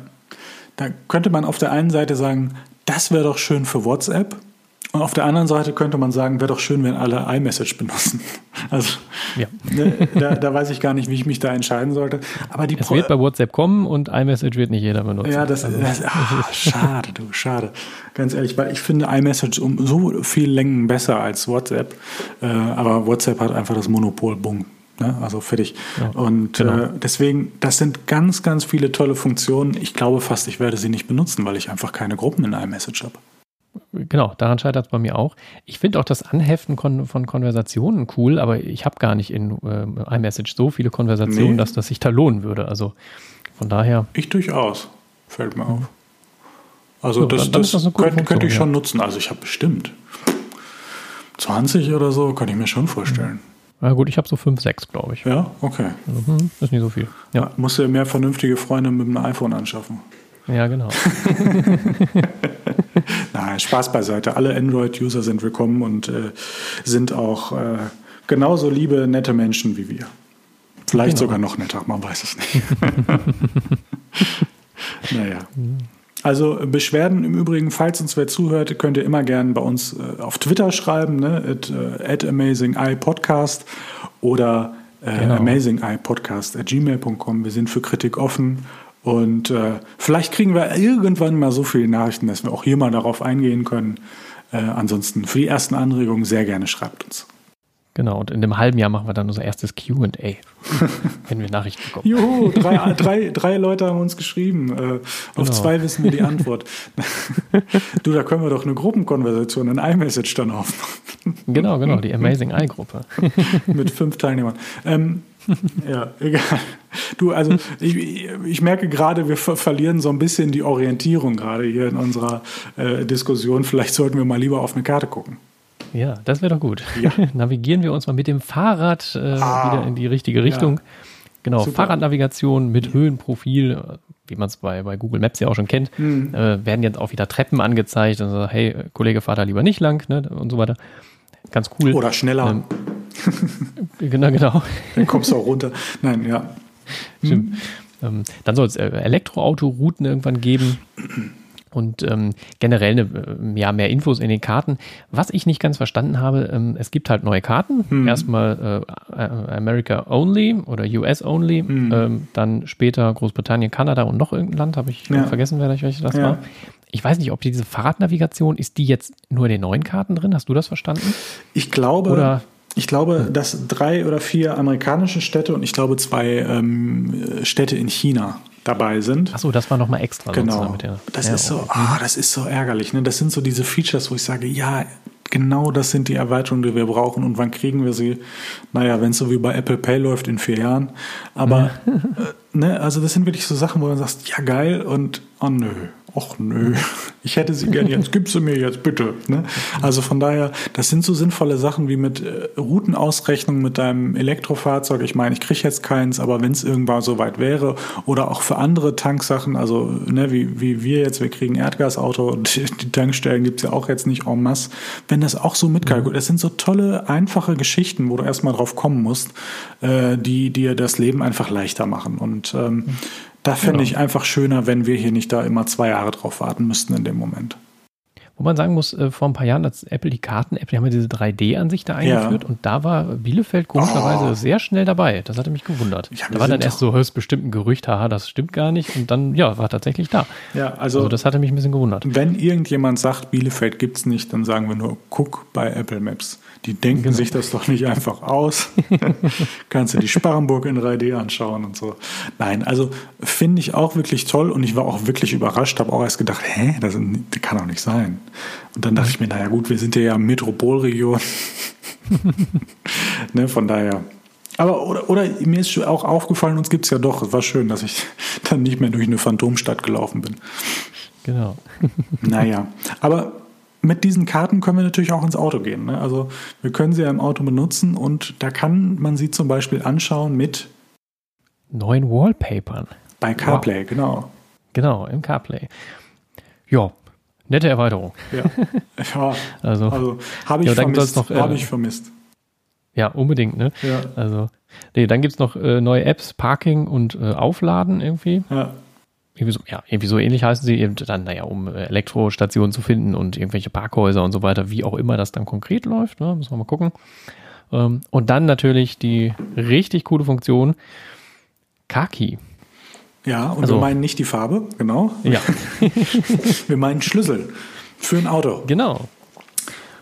da könnte man auf der einen Seite sagen, das wäre doch schön für WhatsApp. Und auf der anderen Seite könnte man sagen, wäre doch schön, wenn alle iMessage benutzen. Also ja. ne, da, da weiß ich gar nicht, wie ich mich da entscheiden sollte. Aber die es Pro- wird bei WhatsApp kommen und iMessage wird nicht jeder benutzen. Ja, das, also. das ach, schade, du, schade. Ganz ehrlich, weil ich finde iMessage um so viel Längen besser als WhatsApp. Äh, aber WhatsApp hat einfach das Monopol, bumm. Ne? Also fertig. Ja, und genau. äh, deswegen, das sind ganz, ganz viele tolle Funktionen. Ich glaube fast, ich werde sie nicht benutzen, weil ich einfach keine Gruppen in iMessage habe. Genau, daran scheitert es bei mir auch. Ich finde auch das Anheften kon- von Konversationen cool, aber ich habe gar nicht in äh, iMessage so viele Konversationen, nee. dass das sich da lohnen würde. Also von daher. Ich durchaus, fällt mir auf. Also so, das, dann, dann das, das könnte Funktion, könnt ich ja. schon nutzen. Also ich habe bestimmt zwanzig oder so, kann ich mir schon vorstellen. Na gut, ich habe so fünf, sechs, glaube ich. Ja, okay. Mhm, ist nicht so viel. Ja. Ja, musst du mehr vernünftige Freunde mit einem iPhone anschaffen. Ja, genau. Nein, Spaß beiseite. Alle Android-User sind willkommen und äh, sind auch äh, genauso liebe, nette Menschen wie wir. Vielleicht genau. sogar noch netter, man weiß es nicht. Naja. Also Beschwerden im Übrigen, falls uns wer zuhört, könnt ihr immer gerne bei uns äh, auf Twitter schreiben, ne? at, äh, at amazingipodcast oder äh, genau. amazingipodcast at gmail punkt com. Wir sind für Kritik offen. Und äh, vielleicht kriegen wir irgendwann mal so viele Nachrichten, dass wir auch hier mal darauf eingehen können. Äh, ansonsten für die ersten Anregungen sehr gerne schreibt uns. Genau, und in einem halben Jahr machen wir dann unser erstes Q and A, wenn wir Nachrichten bekommen. Juhu, drei, drei, drei Leute haben uns geschrieben. Äh, genau. Auf zwei wissen wir die Antwort. Du, da können wir doch eine Gruppenkonversation in iMessage dann aufmachen. Genau, genau, die Amazing Eye-Gruppe. Mit fünf Teilnehmern. Ähm, Ja, egal. Du, also ich, ich merke gerade, wir ver- verlieren so ein bisschen die Orientierung gerade hier in unserer äh, Diskussion. Vielleicht sollten wir mal lieber auf eine Karte gucken. Ja, das wäre doch gut. Ja. Navigieren wir uns mal mit dem Fahrrad äh, ah, wieder in die richtige Richtung. Ja. Genau, super. Fahrradnavigation mit ja. Höhenprofil, wie man es bei, bei Google Maps ja auch schon kennt, mhm. äh, werden jetzt auch wieder Treppen angezeigt. Also, hey, Kollege, fahr da lieber nicht lang, ne, und so weiter. Ganz cool. Oder schneller. Ähm, genau, genau. Dann kommst du auch runter. Nein, ja. Stimmt. Mhm. Ähm, dann soll es äh, Elektroauto-Routen irgendwann geben. Und ähm, generell eine, ja, mehr Infos in den Karten. Was ich nicht ganz verstanden habe, ähm, es gibt halt neue Karten. Hm. Erstmal äh, America Only oder U S Only, hm. ähm, dann später Großbritannien, Kanada und noch irgendein Land. Habe ich ja. vergessen, wer das ja. war. Ich weiß nicht, ob diese Fahrradnavigation, ist die jetzt nur in den neuen Karten drin? Hast du das verstanden? Ich glaube... Oder Ich glaube, dass drei oder vier amerikanische Städte und ich glaube zwei ähm, Städte in China dabei sind. Achso, das war nochmal extra. Genau, mit der das, ist so, ah, das ist so ärgerlich. Ne? Das sind so diese Features, wo ich sage, ja, genau das sind die Erweiterungen, die wir brauchen. Und wann kriegen wir sie? Naja, wenn es so wie bei Apple Pay läuft, in vier Jahren. Aber ja. äh, ne, also das sind wirklich so Sachen, wo man sagt, ja geil und oh nö. Och nö, ich hätte sie gerne jetzt, gib sie mir jetzt, bitte. Ne? Also von daher, das sind so sinnvolle Sachen wie mit äh, Routenausrechnung mit deinem Elektrofahrzeug. Ich meine, ich kriege jetzt keins, aber wenn es irgendwann so weit wäre oder auch für andere Tanksachen, also ne, wie, wie wir jetzt, wir kriegen Erdgasauto und die, die Tankstellen gibt es ja auch jetzt nicht en masse. Wenn das auch so mitkalkuliert, das sind so tolle, einfache Geschichten, wo du erstmal drauf kommen musst, äh, die dir das Leben einfach leichter machen und ähm, da fände ich einfach schöner, wenn wir hier nicht da immer zwei Jahre drauf warten müssten in dem Moment. Wo man sagen muss, äh, vor ein paar Jahren, als Apple die Karten-App, die haben ja diese drei D-Ansicht da eingeführt ja. und da war Bielefeld komischerweise oh. sehr schnell dabei. Das hatte mich gewundert. Ja, da war dann erst so höchst bestimmt ein Gerücht, haha, das stimmt gar nicht und dann, ja, war tatsächlich da. Ja, also, also das hatte mich ein bisschen gewundert. Wenn irgendjemand sagt, Bielefeld gibt's nicht, dann sagen wir nur, guck bei Apple Maps. Die denken genau. sich das doch nicht einfach aus. Kannst du die Sparrenburg in drei D anschauen und so. Nein, also finde ich auch wirklich toll und ich war auch wirklich überrascht, habe auch erst gedacht, hä, das kann doch nicht sein. Und dann dachte ich mir, naja gut, wir sind ja ja Metropolregion. Ne, von daher. Aber oder, oder mir ist auch aufgefallen, uns gibt es ja doch, es war schön, dass ich dann nicht mehr durch eine Phantomstadt gelaufen bin. Genau. Naja, aber mit diesen Karten können wir natürlich auch ins Auto gehen. Ne? Also wir können sie ja im Auto benutzen und da kann man sie zum Beispiel anschauen mit neuen Wallpapern. Bei CarPlay, wow. genau. Genau, im CarPlay. Ja, nette Erweiterung. Ja, ja. also, also habe ich, ja, äh, hab ich vermisst. Ja, unbedingt. Ne? Ja. Also, nee, dann gibt es noch äh, neue Apps, Parking und äh, Aufladen irgendwie. Ja. Irgendwie so, ja, irgendwie so ähnlich heißen sie eben dann, naja, um Elektrostationen zu finden und irgendwelche Parkhäuser und so weiter, wie auch immer das dann konkret läuft, ne? Müssen wir mal gucken. Ähm, und dann natürlich die richtig coole Funktion, Car-Key. Ja, und also, wir meinen nicht die Farbe, genau. Ja. Wir meinen Schlüssel für ein Auto. Genau.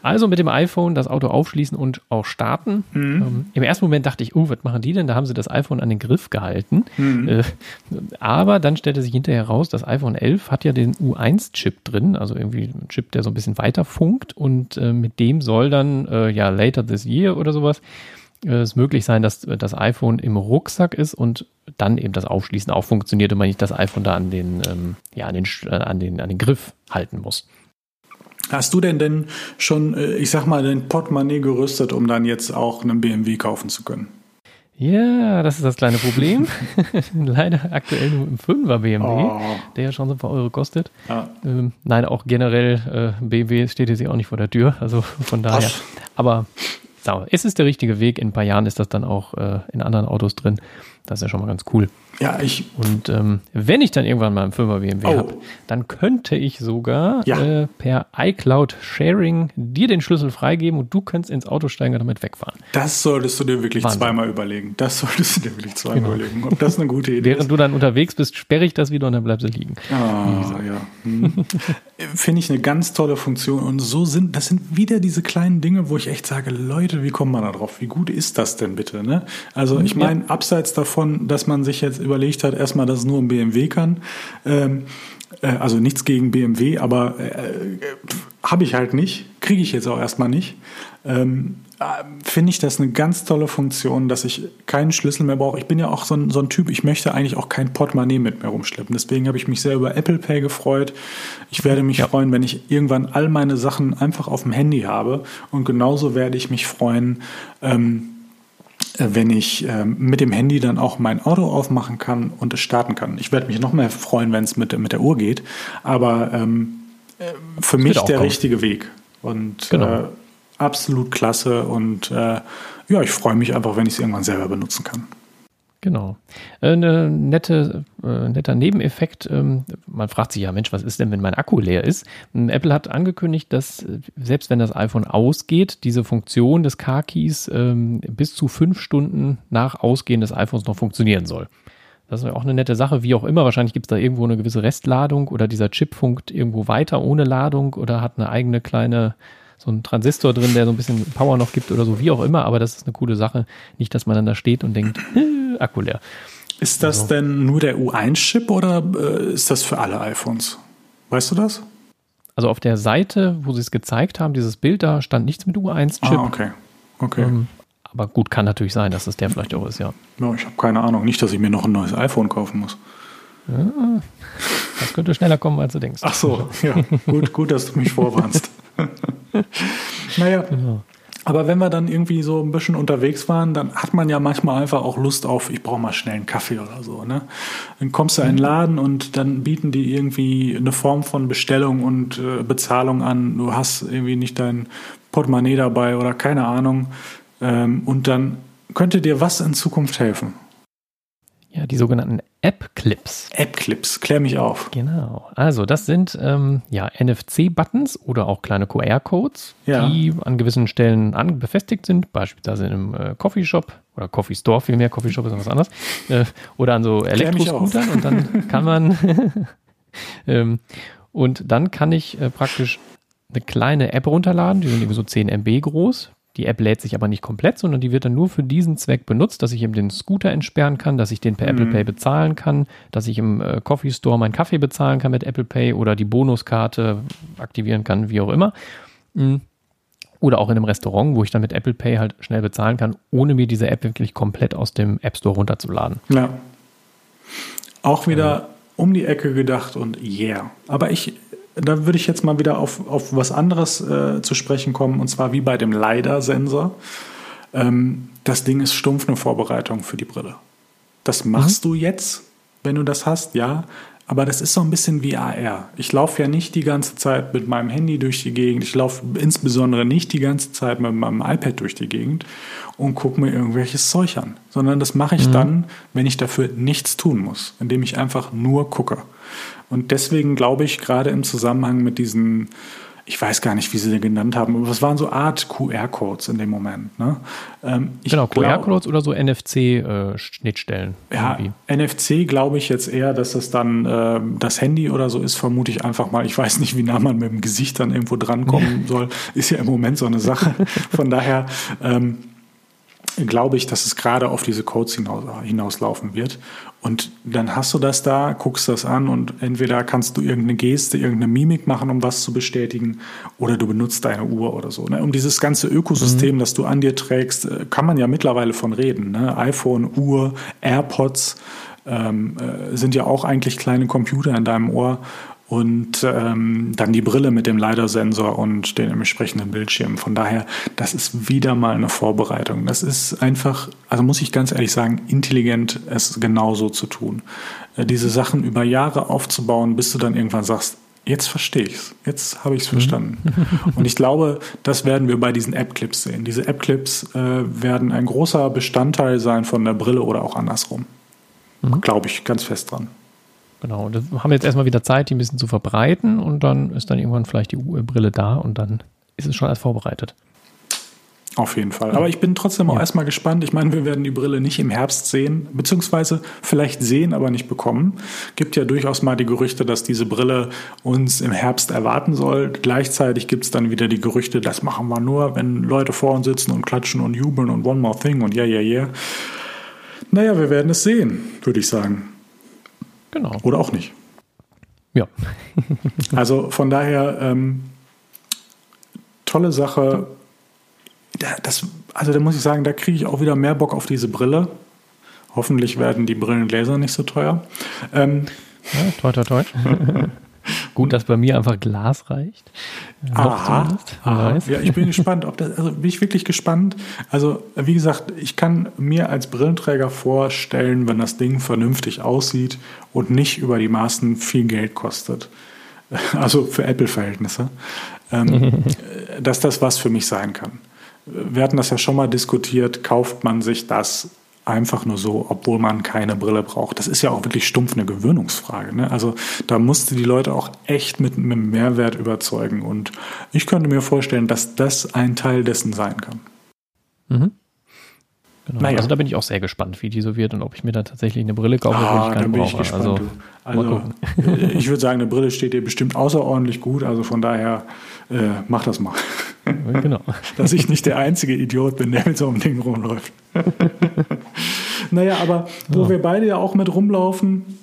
Also mit dem iPhone das Auto aufschließen und auch starten. Mhm. Ähm, im ersten Moment dachte ich, oh, was machen die denn? Da haben sie das iPhone an den Griff gehalten. Mhm. Äh, aber dann stellte sich hinterher raus, das iPhone elf hat ja den U eins Chip drin, also irgendwie ein Chip, der so ein bisschen weiter funkt und äh, mit dem soll dann, äh, ja, later this year oder sowas, äh, es möglich sein, dass das iPhone im Rucksack ist und dann eben das Aufschließen auch funktioniert und man nicht das iPhone da an den, ähm, ja, an den, an den, an den Griff halten muss. Hast du denn denn schon, ich sag mal, dein Portemonnaie gerüstet, um dann jetzt auch einen B M W kaufen zu können? Ja, das ist das kleine Problem. Leider aktuell nur im Fünfer B M W, oh. der ja schon so ein paar Euro kostet. Ja. Ähm, nein, auch generell äh, B M W steht jetzt ja auch nicht vor der Tür, also von daher. Ach. Aber es ist der richtige Weg. In ein paar Jahren ist das dann auch äh, in anderen Autos drin. Das ist ja schon mal ganz cool. Ja, ich. Und ähm, wenn ich dann irgendwann mal einen Fünfer B M W oh. habe, dann könnte ich sogar ja. äh, per iCloud Sharing dir den Schlüssel freigeben und du kannst ins Auto steigen und damit wegfahren. Das solltest du dir wirklich Wahnsinn. zweimal überlegen. Das solltest du dir wirklich zweimal genau. überlegen, ob das eine gute Idee Während ist. Während du dann unterwegs bist, sperre ich das wieder und dann bleibst du liegen. Ah, ja. Hm. Finde ich eine ganz tolle Funktion. Und so sind, das sind wieder diese kleinen Dinge, wo ich echt sage, Leute, wie kommt man da drauf? Wie gut ist das denn bitte? Ne? Also ich meine, ja. abseits davon, dass man sich jetzt überlegt hat, erstmal, dass es nur ein B M W kann. Ähm, äh, also nichts gegen B M W, aber äh, habe ich halt nicht, kriege ich jetzt auch erstmal nicht, ähm, finde ich das eine ganz tolle Funktion, dass ich keinen Schlüssel mehr brauche. Ich bin ja auch so ein, so ein Typ, ich möchte eigentlich auch kein Portemonnaie mit mir rumschleppen. Deswegen habe ich mich sehr über Apple Pay gefreut. Ich werde mich ja. freuen, wenn ich irgendwann all meine Sachen einfach auf dem Handy habe. Und genauso werde ich mich freuen, ähm, wenn ich ähm, mit dem Handy dann auch mein Auto aufmachen kann und es starten kann. Ich werde mich noch mehr freuen, wenn es mit, mit der Uhr geht. Aber ähm, für mich der kommen. richtige Weg. Und genau. äh, absolut klasse und äh, ja, ich freue mich einfach, wenn ich es irgendwann selber benutzen kann. Genau. Eine nette, äh, netter Nebeneffekt. Ähm, man fragt sich ja, Mensch, was ist denn, wenn mein Akku leer ist? Ähm, Apple hat angekündigt, dass selbst wenn das iPhone ausgeht, diese Funktion des Car Keys ähm, bis zu fünf Stunden nach Ausgehen des iPhones noch funktionieren soll. Das ist ja auch eine nette Sache, wie auch immer. Wahrscheinlich gibt es da irgendwo eine gewisse Restladung oder dieser Chip funkt irgendwo weiter ohne Ladung oder hat eine eigene kleine, so einen Transistor drin, der so ein bisschen Power noch gibt oder so, wie auch immer. Aber das ist eine coole Sache. Nicht, dass man dann da steht und denkt, äh, Akku leer. Ist das also. denn nur der U eins Chip oder äh, ist das für alle iPhones? Weißt du das? Also auf der Seite, wo sie es gezeigt haben, dieses Bild, da stand nichts mit U eins Chip. Ah, okay. Okay. Ähm, Aber gut, kann natürlich sein, dass es der vielleicht auch ist, ja. Ja, ich habe keine Ahnung. Nicht, dass ich mir noch ein neues iPhone kaufen muss. Ja, das könnte schneller kommen, als du denkst. Ach so, ja. gut, gut, dass du mich vorwarnst. Naja, ja. Aber wenn wir dann irgendwie so ein bisschen unterwegs waren, dann hat man ja manchmal einfach auch Lust auf, ich brauche mal schnell einen Kaffee oder so. Ne? Dann kommst du in den Laden und dann bieten die irgendwie eine Form von Bestellung und äh, Bezahlung an. Du hast irgendwie nicht dein Portemonnaie dabei oder keine Ahnung. Und dann könnte dir was in Zukunft helfen. Ja, die sogenannten App-Clips. App-Clips, klär mich auf. Genau. Also das sind ähm, ja, N F C-Buttons oder auch kleine Q R-Codes, ja. die an gewissen Stellen an- befestigt sind, beispielsweise im äh, Coffeeshop oder Coffeestore vielmehr, Coffeeshop ist noch was anderes, äh, oder an so Elektroscootern und dann kann man ähm, und dann kann ich äh, praktisch eine kleine App runterladen, die sind irgendwie so zehn Megabyte groß. Die App lädt sich aber nicht komplett, sondern die wird dann nur für diesen Zweck benutzt, dass ich eben den Scooter entsperren kann, dass ich den per mhm. Apple Pay bezahlen kann, dass ich im äh, Coffee Store meinen Kaffee bezahlen kann mit Apple Pay oder die Bonuskarte aktivieren kann, wie auch immer. Mhm. Oder auch in einem Restaurant, wo ich dann mit Apple Pay halt schnell bezahlen kann, ohne mir diese App wirklich komplett aus dem App Store runterzuladen. Ja. Auch wieder ähm. um die Ecke gedacht und yeah. Aber ich... Da würde ich jetzt mal wieder auf, auf was anderes äh, zu sprechen kommen, und zwar wie bei dem LiDAR-Sensor. Ähm, das Ding ist stumpf eine Vorbereitung für die Brille. Das machst mhm. du jetzt, wenn du das hast, ja. Aber das ist so ein bisschen wie A R. Ich laufe ja nicht die ganze Zeit mit meinem Handy durch die Gegend. Ich laufe insbesondere nicht die ganze Zeit mit meinem iPad durch die Gegend und gucke mir irgendwelches Zeug an. Sondern das mache ich mhm. dann, wenn ich dafür nichts tun muss, indem ich einfach nur gucke. Und deswegen glaube ich, gerade im Zusammenhang mit diesen, ich weiß gar nicht, wie sie den genannt haben, aber es waren so Art Q R-Codes in dem Moment. Ne? Ähm, genau, Q R-Codes oder so N F C-Schnittstellen. Äh, ja, N F C glaube ich jetzt eher, dass das dann äh, das Handy oder so ist, vermute ich einfach mal. Ich weiß nicht, wie nah man mit dem Gesicht dann irgendwo drankommen soll. Ist ja im Moment so eine Sache. Von daher ähm, glaube ich, dass es gerade auf diese Codes hinaus, hinauslaufen wird. Und dann hast du das da, guckst das an und entweder kannst du irgendeine Geste, irgendeine Mimik machen, um was zu bestätigen, oder du benutzt deine Uhr oder so. Ne? Um dieses ganze Ökosystem, mhm. das du an dir trägst, kann man ja mittlerweile von reden. Ne? iPhone, Uhr, AirPods ähm, äh, sind ja auch eigentlich kleine Computer in deinem Ohr. Und ähm, dann die Brille mit dem LiDAR-Sensor und den entsprechenden Bildschirm. Von daher, das ist wieder mal eine Vorbereitung. Das ist einfach, also muss ich ganz ehrlich sagen, intelligent, es genauso zu tun. Äh, diese Sachen über Jahre aufzubauen, bis du dann irgendwann sagst, jetzt verstehe ich es, jetzt habe ich es verstanden. Mhm. Und ich glaube, das werden wir bei diesen App-Clips sehen. Diese App-Clips äh, werden ein großer Bestandteil sein von der Brille oder auch andersrum. Mhm. Glaube ich ganz fest dran. Genau, das haben wir jetzt erstmal wieder Zeit, die ein bisschen zu verbreiten, und dann ist dann irgendwann vielleicht die Brille da und dann ist es schon alles vorbereitet. Auf jeden Fall. Aber ich bin trotzdem auch ja. erstmal gespannt. Ich meine, wir werden die Brille nicht im Herbst sehen, beziehungsweise vielleicht sehen, aber nicht bekommen. Gibt ja durchaus mal die Gerüchte, dass diese Brille uns im Herbst erwarten soll. Gleichzeitig gibt es dann wieder die Gerüchte, das machen wir nur, wenn Leute vor uns sitzen und klatschen und jubeln und one more thing und yeah, yeah, yeah. Naja, wir werden es sehen, würde ich sagen. Genau. Oder auch nicht. Ja. Also von daher ähm, tolle Sache. Das, also da muss ich sagen, da kriege ich auch wieder mehr Bock auf diese Brille. Hoffentlich werden die Brillengläser nicht so teuer. Ähm, ja, toi, toi, toi. Gut, dass bei mir einfach Glas reicht. Aha, aha. Ja, ich bin gespannt, ob das, also bin ich wirklich gespannt. Also wie gesagt, ich kann mir als Brillenträger vorstellen, wenn das Ding vernünftig aussieht und nicht über die Maßen viel Geld kostet, also für Apple-Verhältnisse, ähm, dass das was für mich sein kann. Wir hatten das ja schon mal diskutiert, kauft man sich das einfach nur so, obwohl man keine Brille braucht. Das ist ja auch wirklich stumpf eine Gewöhnungsfrage, ne? Also da musste die Leute auch echt mit einem Mehrwert überzeugen. Und ich könnte mir vorstellen, dass das ein Teil dessen sein kann. Mhm. Genau. Naja. Also da bin ich auch sehr gespannt, wie die so wird und ob ich mir da tatsächlich eine Brille kaufe, ah, wo ich keine brauche. Ich gespannt, also also ich würde sagen, eine Brille steht dir bestimmt außerordentlich gut. Also von daher, äh, mach das mal. Genau. Dass ich nicht der einzige Idiot bin, der mit so einem Ding rumläuft. Naja, aber wo ja. wir beide ja auch mit rumlaufen,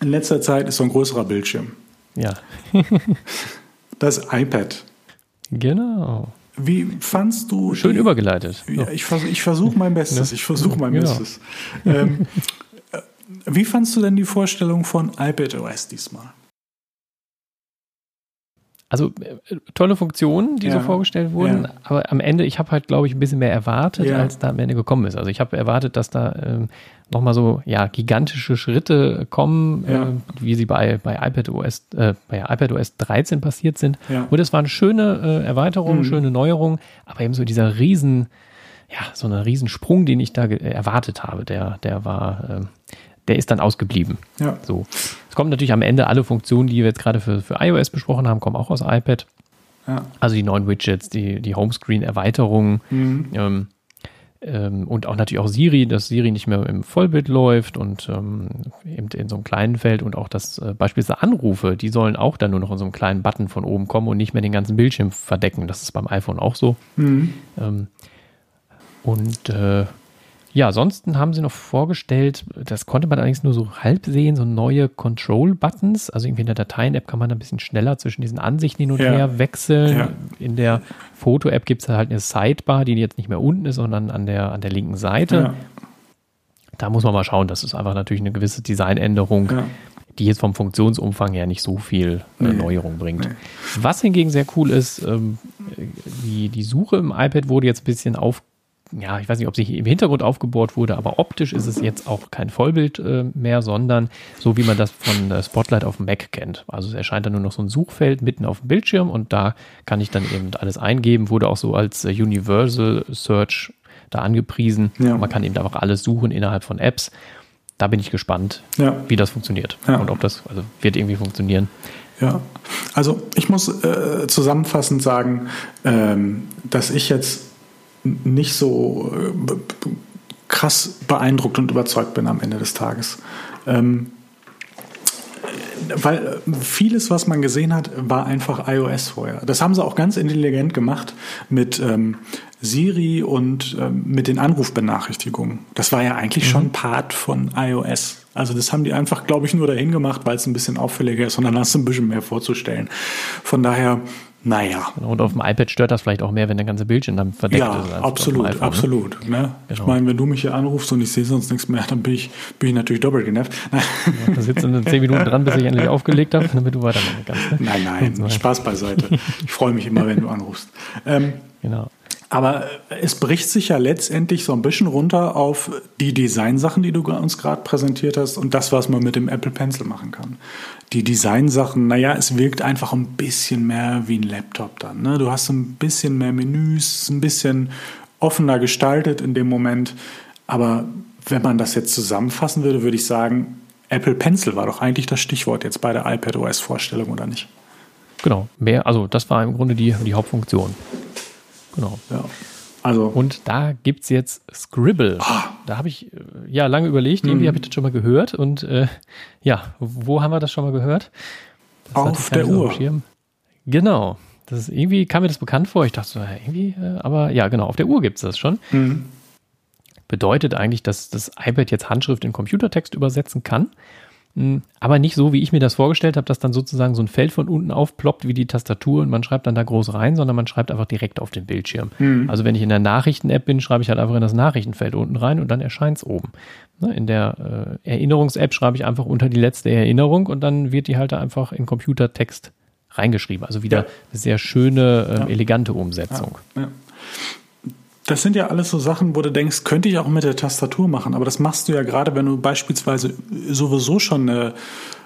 in letzter Zeit ist so ein größerer Bildschirm. Ja. Das iPad. Genau. Wie fandst du... Schön die, übergeleitet. Ja, ich vers- ich versuche mein Bestes. Ne? Ich versuche mein genau. Bestes. Ähm, wie fandst du denn die Vorstellung von iPadOS diesmal? Also tolle Funktionen, die ja. so vorgestellt wurden. Ja. Aber am Ende, ich habe halt, glaube ich, ein bisschen mehr erwartet, ja. als da am Ende gekommen ist. Also ich habe erwartet, dass da ähm, nochmal so ja, gigantische Schritte kommen, ja. äh, wie sie bei, bei, iPadOS, äh, bei iPadOS dreizehn passiert sind. Ja. Und es waren schöne äh, Erweiterungen, mhm. schöne Neuerungen, aber eben so dieser riesen, ja, so ein Riesensprung, den ich da ge- erwartet habe, der, der war... Äh, der ist dann ausgeblieben. Ja. So. Es kommen natürlich am Ende alle Funktionen, die wir jetzt gerade für, für iOS besprochen haben, kommen auch aus iPad. Ja. Also die neuen Widgets, die, die Homescreen-Erweiterungen mhm. ähm, ähm, und auch natürlich auch Siri, dass Siri nicht mehr im Vollbild läuft und ähm, eben in so einem kleinen Feld und auch das äh, beispielsweise Anrufe, die sollen auch dann nur noch in so einem kleinen Button von oben kommen und nicht mehr den ganzen Bildschirm verdecken. Das ist beim iPhone auch so. Mhm. Ähm, und äh, Ja, ansonsten haben sie noch vorgestellt, das konnte man allerdings nur so halb sehen, so neue Control-Buttons. Also irgendwie in der Dateien-App kann man ein bisschen schneller zwischen diesen Ansichten hin und ja. her wechseln. Ja. In der Foto-App gibt es halt eine Sidebar, die jetzt nicht mehr unten ist, sondern an der, an der linken Seite. Ja. Da muss man mal schauen, das ist einfach natürlich eine gewisse Designänderung, ja. die jetzt vom Funktionsumfang her nicht so viel nee. Neuerung bringt. Nee. Was hingegen sehr cool ist, ähm, die, die Suche im iPad wurde jetzt ein bisschen aufgebaut. Ja, ich weiß nicht, ob sie im Hintergrund aufgebohrt wurde, aber optisch ist es jetzt auch kein Vollbild äh, mehr, sondern so wie man das von äh, Spotlight auf dem Mac kennt. Also es erscheint dann nur noch so ein Suchfeld mitten auf dem Bildschirm und da kann ich dann eben alles eingeben, wurde auch so als äh, Universal Search da angepriesen. Ja. Man kann eben einfach alles suchen innerhalb von Apps. Da bin ich gespannt, ja. wie das funktioniert ja. und ob das, also wird irgendwie funktionieren. Ja, also ich muss äh, zusammenfassend sagen, ähm, dass ich jetzt nicht so krass beeindruckt und überzeugt bin am Ende des Tages. Ähm, weil vieles, was man gesehen hat, war einfach iOS vorher. Das haben sie auch ganz intelligent gemacht mit ähm, Siri und ähm, mit den Anrufbenachrichtigungen. Das war ja eigentlich mhm. schon Part von iOS. Also das haben die einfach, glaube ich, nur dahin gemacht, weil es ein bisschen auffälliger ist und dann hast du ein bisschen mehr vorzustellen. Von daher... Naja. Und auf dem iPad stört das vielleicht auch mehr, wenn der ganze Bildschirm dann verdeckt ja, ist. Ja, absolut, iPhone, absolut. Ne? Ne? Genau. Ich meine, wenn du mich hier anrufst und ich sehe sonst nichts mehr, dann bin ich, bin ich natürlich doppelt genervt. Ja, da sitzt dann zehn Minuten dran, bis ich endlich aufgelegt habe, damit du weitermachen kannst. Ne? Nein, nein, so Spaß beiseite. Ich freue mich immer, wenn du anrufst. Ähm, genau. Aber es bricht sich ja letztendlich so ein bisschen runter auf die Designsachen, die du uns gerade präsentiert hast und das, was man mit dem Apple Pencil machen kann. Die Designsachen, naja, es wirkt einfach ein bisschen mehr wie ein Laptop dann. Ne? Du hast ein bisschen mehr Menüs, ein bisschen offener gestaltet in dem Moment. Aber wenn man das jetzt zusammenfassen würde, würde ich sagen, Apple Pencil war doch eigentlich das Stichwort jetzt bei der iPadOS-Vorstellung, oder nicht? Genau, mehr, also das war im Grunde die, die Hauptfunktion. Genau. Ja. Also. Und da gibt es jetzt Scribble. Ah. Da habe ich ja lange überlegt, irgendwie mhm. habe ich das schon mal gehört. Und äh, ja, wo haben wir das schon mal gehört? Das auf der Uhr. Auf dem Schirm. Genau. Das ist, irgendwie kam mir das bekannt vor. Ich dachte so, irgendwie, äh, aber ja, genau, auf der Uhr gibt es das schon. Mhm. Bedeutet eigentlich, dass das iPad jetzt Handschrift in Computertext übersetzen kann. Aber nicht so, wie ich mir das vorgestellt habe, dass dann sozusagen so ein Feld von unten aufploppt wie die Tastatur und man schreibt dann da groß rein, sondern man schreibt einfach direkt auf den Bildschirm. Hm. Also wenn ich in der Nachrichten-App bin, schreibe ich halt einfach in das Nachrichtenfeld unten rein und dann erscheint es oben. In der äh, Erinnerungs-App schreibe ich einfach unter die letzte Erinnerung und dann wird die halt da einfach in Computertext reingeschrieben. Also wieder ja. eine sehr schöne, ähm, ja. elegante Umsetzung. Ja. Ja. Das sind ja alles so Sachen, wo du denkst, könnte ich auch mit der Tastatur machen, aber das machst du ja gerade, wenn du beispielsweise sowieso schon eine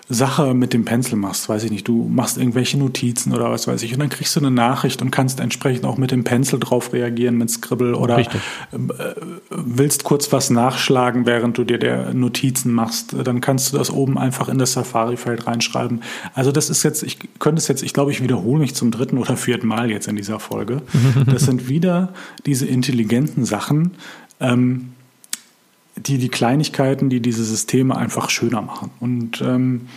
Sache mit dem Pencil machst, weiß ich nicht, du machst irgendwelche Notizen oder was weiß ich und dann kriegst du eine Nachricht und kannst entsprechend auch mit dem Pencil drauf reagieren, mit Scribble oder Richtig. willst kurz was nachschlagen, während du dir der Notizen machst, dann kannst du das oben einfach in das Safari-Feld reinschreiben. Also das ist jetzt, ich könnte es jetzt, ich glaube, ich wiederhole mich zum dritten oder vierten Mal jetzt in dieser Folge. Das sind wieder diese intelligenten Sachen, ähm, die die Kleinigkeiten, die diese Systeme einfach schöner machen. Und ähm,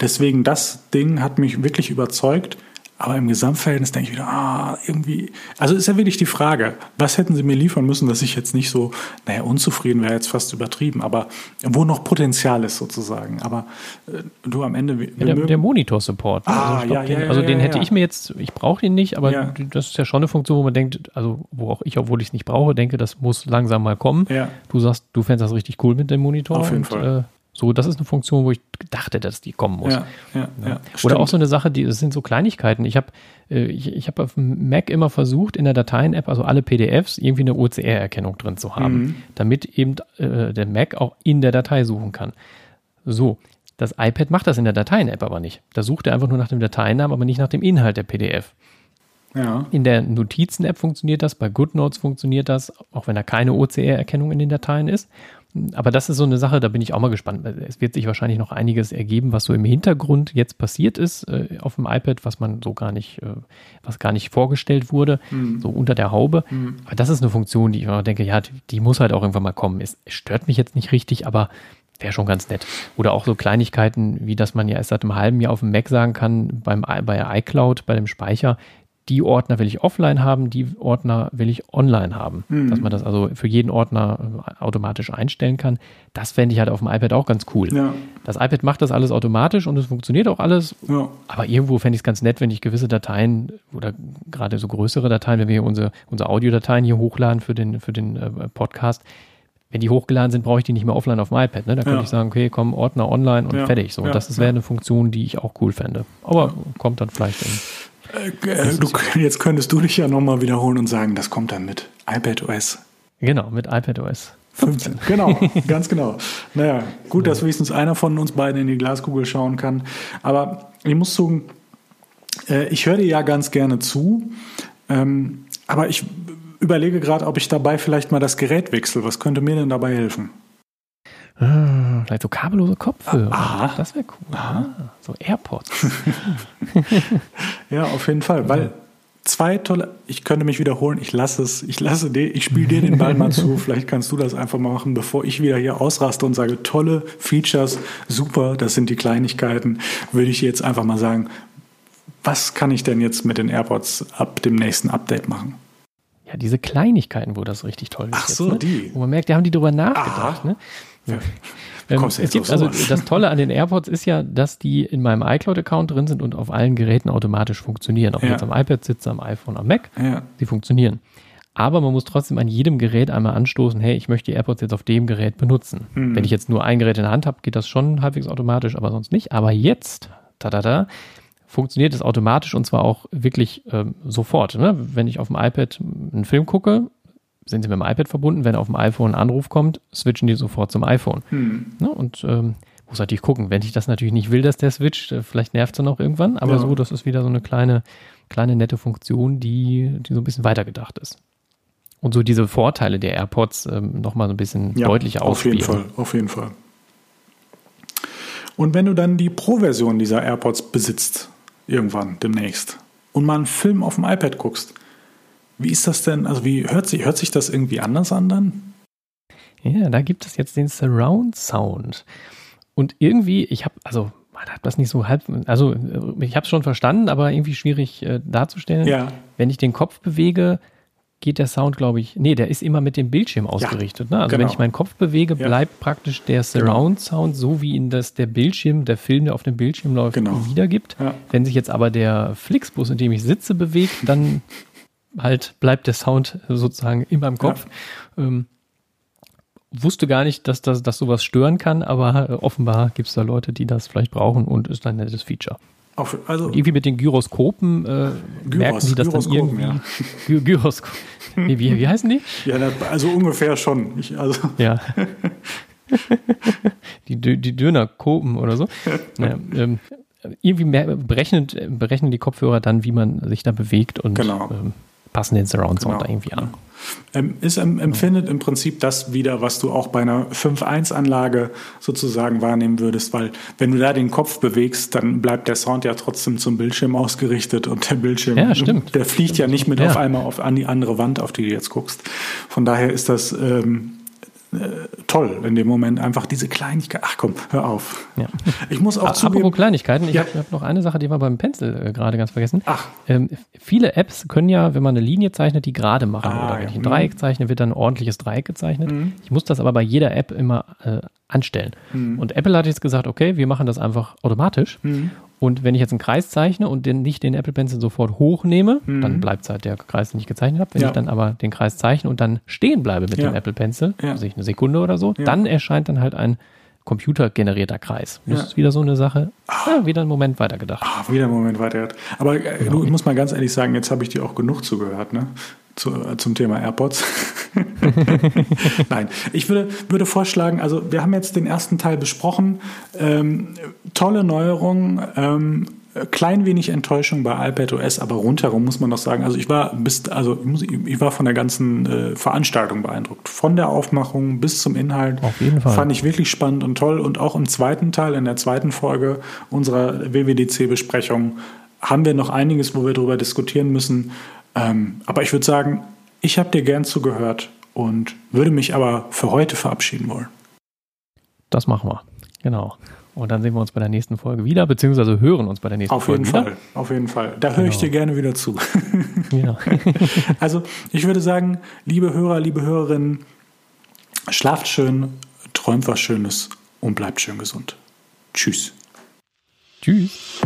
deswegen, das Ding hat mich wirklich überzeugt. Aber im Gesamtverhältnis denke ich wieder, ah, irgendwie... Also ist ja wirklich die Frage, was hätten sie mir liefern müssen, dass ich jetzt nicht so, naja, unzufrieden wäre jetzt fast übertrieben, aber wo noch Potenzial ist sozusagen. Aber äh, du am Ende... Wir ja, der, der Monitor-Support. Ah, also ich glaub, ja, ja, den, also ja, ja, den hätte ja. ich mir jetzt... Ich brauche den nicht, aber ja. das ist ja schon eine Funktion, wo man denkt, also wo auch ich, obwohl ich es nicht brauche, denke, das muss langsam mal kommen. Ja. Du sagst, du fändest das richtig cool mit dem Monitor. Auf jeden und, Fall. Äh, So, das ist eine Funktion, wo ich dachte, dass die kommen muss. Ja, ja, ja. Oder stimmt. auch so eine Sache, die, das sind so Kleinigkeiten. Ich habe äh, ich, ich hab auf dem Mac immer versucht, in der Dateien-App, also alle P D Fs, irgendwie eine O C R-Erkennung drin zu haben, mhm. damit eben äh, der Mac auch in der Datei suchen kann. So, das iPad macht das in der Dateien-App aber nicht. Da sucht er einfach nur nach dem Dateinamen, aber nicht nach dem Inhalt der P D F. Ja. In der Notizen-App funktioniert das, bei GoodNotes funktioniert das, auch wenn da keine O C R-Erkennung in den Dateien ist. Aber das ist so eine Sache, da bin ich auch mal gespannt. Es wird sich wahrscheinlich noch einiges ergeben, was so im Hintergrund jetzt passiert ist äh, auf dem iPad, was man so gar nicht, äh, was gar nicht vorgestellt wurde, mm. so unter der Haube. Mm. Aber das ist eine Funktion, die ich immer denke, ja, die, die muss halt auch irgendwann mal kommen. Es stört mich jetzt nicht richtig, aber wäre schon ganz nett. Oder auch so Kleinigkeiten, wie dass man ja erst seit einem halben Jahr auf dem Mac sagen kann, beim, bei iCloud, bei dem Speicher, die Ordner will ich offline haben, die Ordner will ich online haben. Mhm. Dass man das also für jeden Ordner automatisch einstellen kann. Das fände ich halt auf dem iPad auch ganz cool. Ja. Das iPad macht das alles automatisch und es funktioniert auch alles. Ja. Aber irgendwo fände ich es ganz nett, wenn ich gewisse Dateien oder gerade so größere Dateien, wenn wir hier unsere, unsere Audiodateien hier hochladen für den, für den äh, Podcast, wenn die hochgeladen sind, brauche ich die nicht mehr offline auf dem iPad. Ne? Da könnte ja. ich sagen, okay, komm, Ordner online und ja. fertig. So, ja. Das wäre ja. eine Funktion, die ich auch cool fände. Aber ja. kommt dann vielleicht in... Du, jetzt könntest du dich ja nochmal wiederholen und sagen, das kommt dann mit iPadOS. Genau, mit iPadOS fünfzehn. Genau, ganz genau. Naja, gut, dass wenigstens einer von uns beiden in die Glaskugel schauen kann. Aber ich muss sagen, ich höre dir ja ganz gerne zu, aber ich überlege gerade, ob ich dabei vielleicht mal das Gerät wechsle. Was könnte mir denn dabei helfen? Vielleicht so kabellose Kopfhörer. Aha. Das wäre cool. Aha. So AirPods. Ja, auf jeden Fall. Weil zwei tolle... Ich könnte mich wiederholen. Ich lasse es. Ich lasse dir... Ich spiele dir den Ball mal zu. Vielleicht kannst du das einfach mal machen, bevor ich wieder hier ausraste und sage, tolle Features, super, das sind die Kleinigkeiten. Würde ich jetzt einfach mal sagen, was kann ich denn jetzt mit den AirPods ab dem nächsten Update machen? Ja, diese Kleinigkeiten, wo das richtig toll ist. Ach so, jetzt, ne? die. Wo man merkt, da haben die drüber nachgedacht, Aha. ne? Ja. Ähm, es gibt also das Tolle an den AirPods ist ja, dass die in meinem iCloud-Account drin sind und auf allen Geräten automatisch funktionieren. Ob ja. jetzt am iPad sitze, am iPhone, am Mac, ja. die funktionieren. Aber man muss trotzdem an jedem Gerät einmal anstoßen, hey, ich möchte die AirPods jetzt auf dem Gerät benutzen. Mhm. Wenn ich jetzt nur ein Gerät in der Hand habe, geht das schon halbwegs automatisch, aber sonst nicht. Aber jetzt, tadada, funktioniert es automatisch und zwar auch wirklich ähm, sofort. Ne? Wenn ich auf dem iPad einen Film gucke, sind sie mit dem iPad verbunden, wenn auf dem iPhone ein Anruf kommt, switchen die sofort zum iPhone. Hm. Ne? Und ähm, muss natürlich gucken, wenn ich das natürlich nicht will, dass der switcht, vielleicht nervt es dann auch irgendwann, aber ja. so, das ist wieder so eine kleine, kleine nette Funktion, die, die so ein bisschen weitergedacht ist. Und so diese Vorteile der AirPods ähm, nochmal so ein bisschen ja, deutlicher ausspielen. Auf jeden Fall, auf jeden Fall. Und wenn du dann die Pro-Version dieser AirPods besitzt, irgendwann demnächst, und mal einen Film auf dem iPad guckst, wie ist das denn, also wie hört sich, hört sich das irgendwie anders an dann? Ja, da gibt es jetzt den Surround-Sound. Und irgendwie, ich habe, also man hat das nicht so halb, also ich habe es schon verstanden, aber irgendwie schwierig äh, darzustellen. Ja. Wenn ich den Kopf bewege, geht der Sound, glaube ich, nee, der ist immer mit dem Bildschirm ausgerichtet. Ja, ne? Also genau. Wenn ich meinen Kopf bewege, bleibt ja. praktisch der Surround-Sound, genau. so wie ihn das der Bildschirm, der Film, der auf dem Bildschirm läuft, genau. wiedergibt. Ja. Wenn sich jetzt aber der Flixbus, in dem ich sitze, bewegt, dann halt bleibt der Sound sozusagen in meinem Kopf. Ja. Ähm, wusste gar nicht, dass das dass sowas stören kann, aber offenbar gibt es da Leute, die das vielleicht brauchen und ist ein nettes Feature. Auch, also und irgendwie mit den Gyroskopen äh, Gyros, merken sie das dann irgendwie. Ja. Gy- Gyroskop. Nee, wie, wie heißen die? Ja, das, also ungefähr schon. Ich, also. Ja. die die Dönerkopen oder so. Ja, ähm, irgendwie mehr, berechnen, berechnen die Kopfhörer dann, wie man sich da bewegt und genau. ähm, passen den Surround-Sound genau. irgendwie an. Ähm, ist, ähm, empfindet im Prinzip das wieder, was du auch bei einer fünf eins Anlage sozusagen wahrnehmen würdest, weil wenn du da den Kopf bewegst, dann bleibt der Sound ja trotzdem zum Bildschirm ausgerichtet und der Bildschirm, ja, stimmt. der fliegt stimmt. ja nicht mit ja. auf einmal auf, an die andere Wand, auf die du jetzt guckst. Von daher ist das ähm, äh, toll in dem Moment, einfach diese Kleinigkeit. Ach komm, hör auf. Ja. Ich muss auch zugeben. Apropos Kleinigkeiten, ich ja. habe hab noch eine Sache, die war beim Pencil äh, gerade ganz vergessen. Ach. Ähm, viele Apps können ja, wenn man eine Linie zeichnet, die gerade machen. Ah, oder wenn ja. ich ein Dreieck zeichne, wird dann ein ordentliches Dreieck gezeichnet. Mhm. Ich muss das aber bei jeder App immer äh, anstellen. Mhm. Und Apple hat jetzt gesagt, okay, wir machen das einfach automatisch. Mhm. Und wenn ich jetzt einen Kreis zeichne und den, nicht den Apple Pencil sofort hochnehme, mhm. dann bleibt halt der Kreis, den ich gezeichnet habe. Wenn ja. ich dann aber den Kreis zeichne und dann stehen bleibe mit ja. dem Apple Pencil, ja. also ich eine Sekunde oder so, ja. dann erscheint dann halt ein computergenerierter Kreis. Das ja. ist wieder so eine Sache, ah, wieder einen Moment weitergedacht. Ah, wieder einen Moment weitergedacht. Aber äh, ja. du, ich muss mal ganz ehrlich sagen, jetzt habe ich dir auch genug zugehört, ne? Zu, äh, zum Thema AirPods. Nein, ich würde, würde vorschlagen, also wir haben jetzt den ersten Teil besprochen. Ähm, tolle Neuerungen, ähm, klein wenig Enttäuschung bei iPadOS, aber rundherum muss man noch sagen, also ich war bis, also ich war von der ganzen äh, Veranstaltung beeindruckt. Von der Aufmachung bis zum Inhalt. Auf jeden Fall. Fand ich wirklich spannend und toll. Und auch im zweiten Teil, in der zweiten Folge unserer W W D C-Besprechung haben wir noch einiges, wo wir darüber diskutieren müssen. Ähm, aber ich würde sagen, ich habe dir gern zugehört und würde mich aber für heute verabschieden wollen. Das machen wir, genau. Und dann sehen wir uns bei der nächsten Folge wieder, beziehungsweise hören uns bei der nächsten auf Folge wieder. Auf jeden Fall, auf jeden Fall. Da genau. höre ich dir gerne wieder zu. Ja. Also ich würde sagen, liebe Hörer, liebe Hörerinnen, schlaft schön, träumt was Schönes und bleibt schön gesund. Tschüss. Tschüss.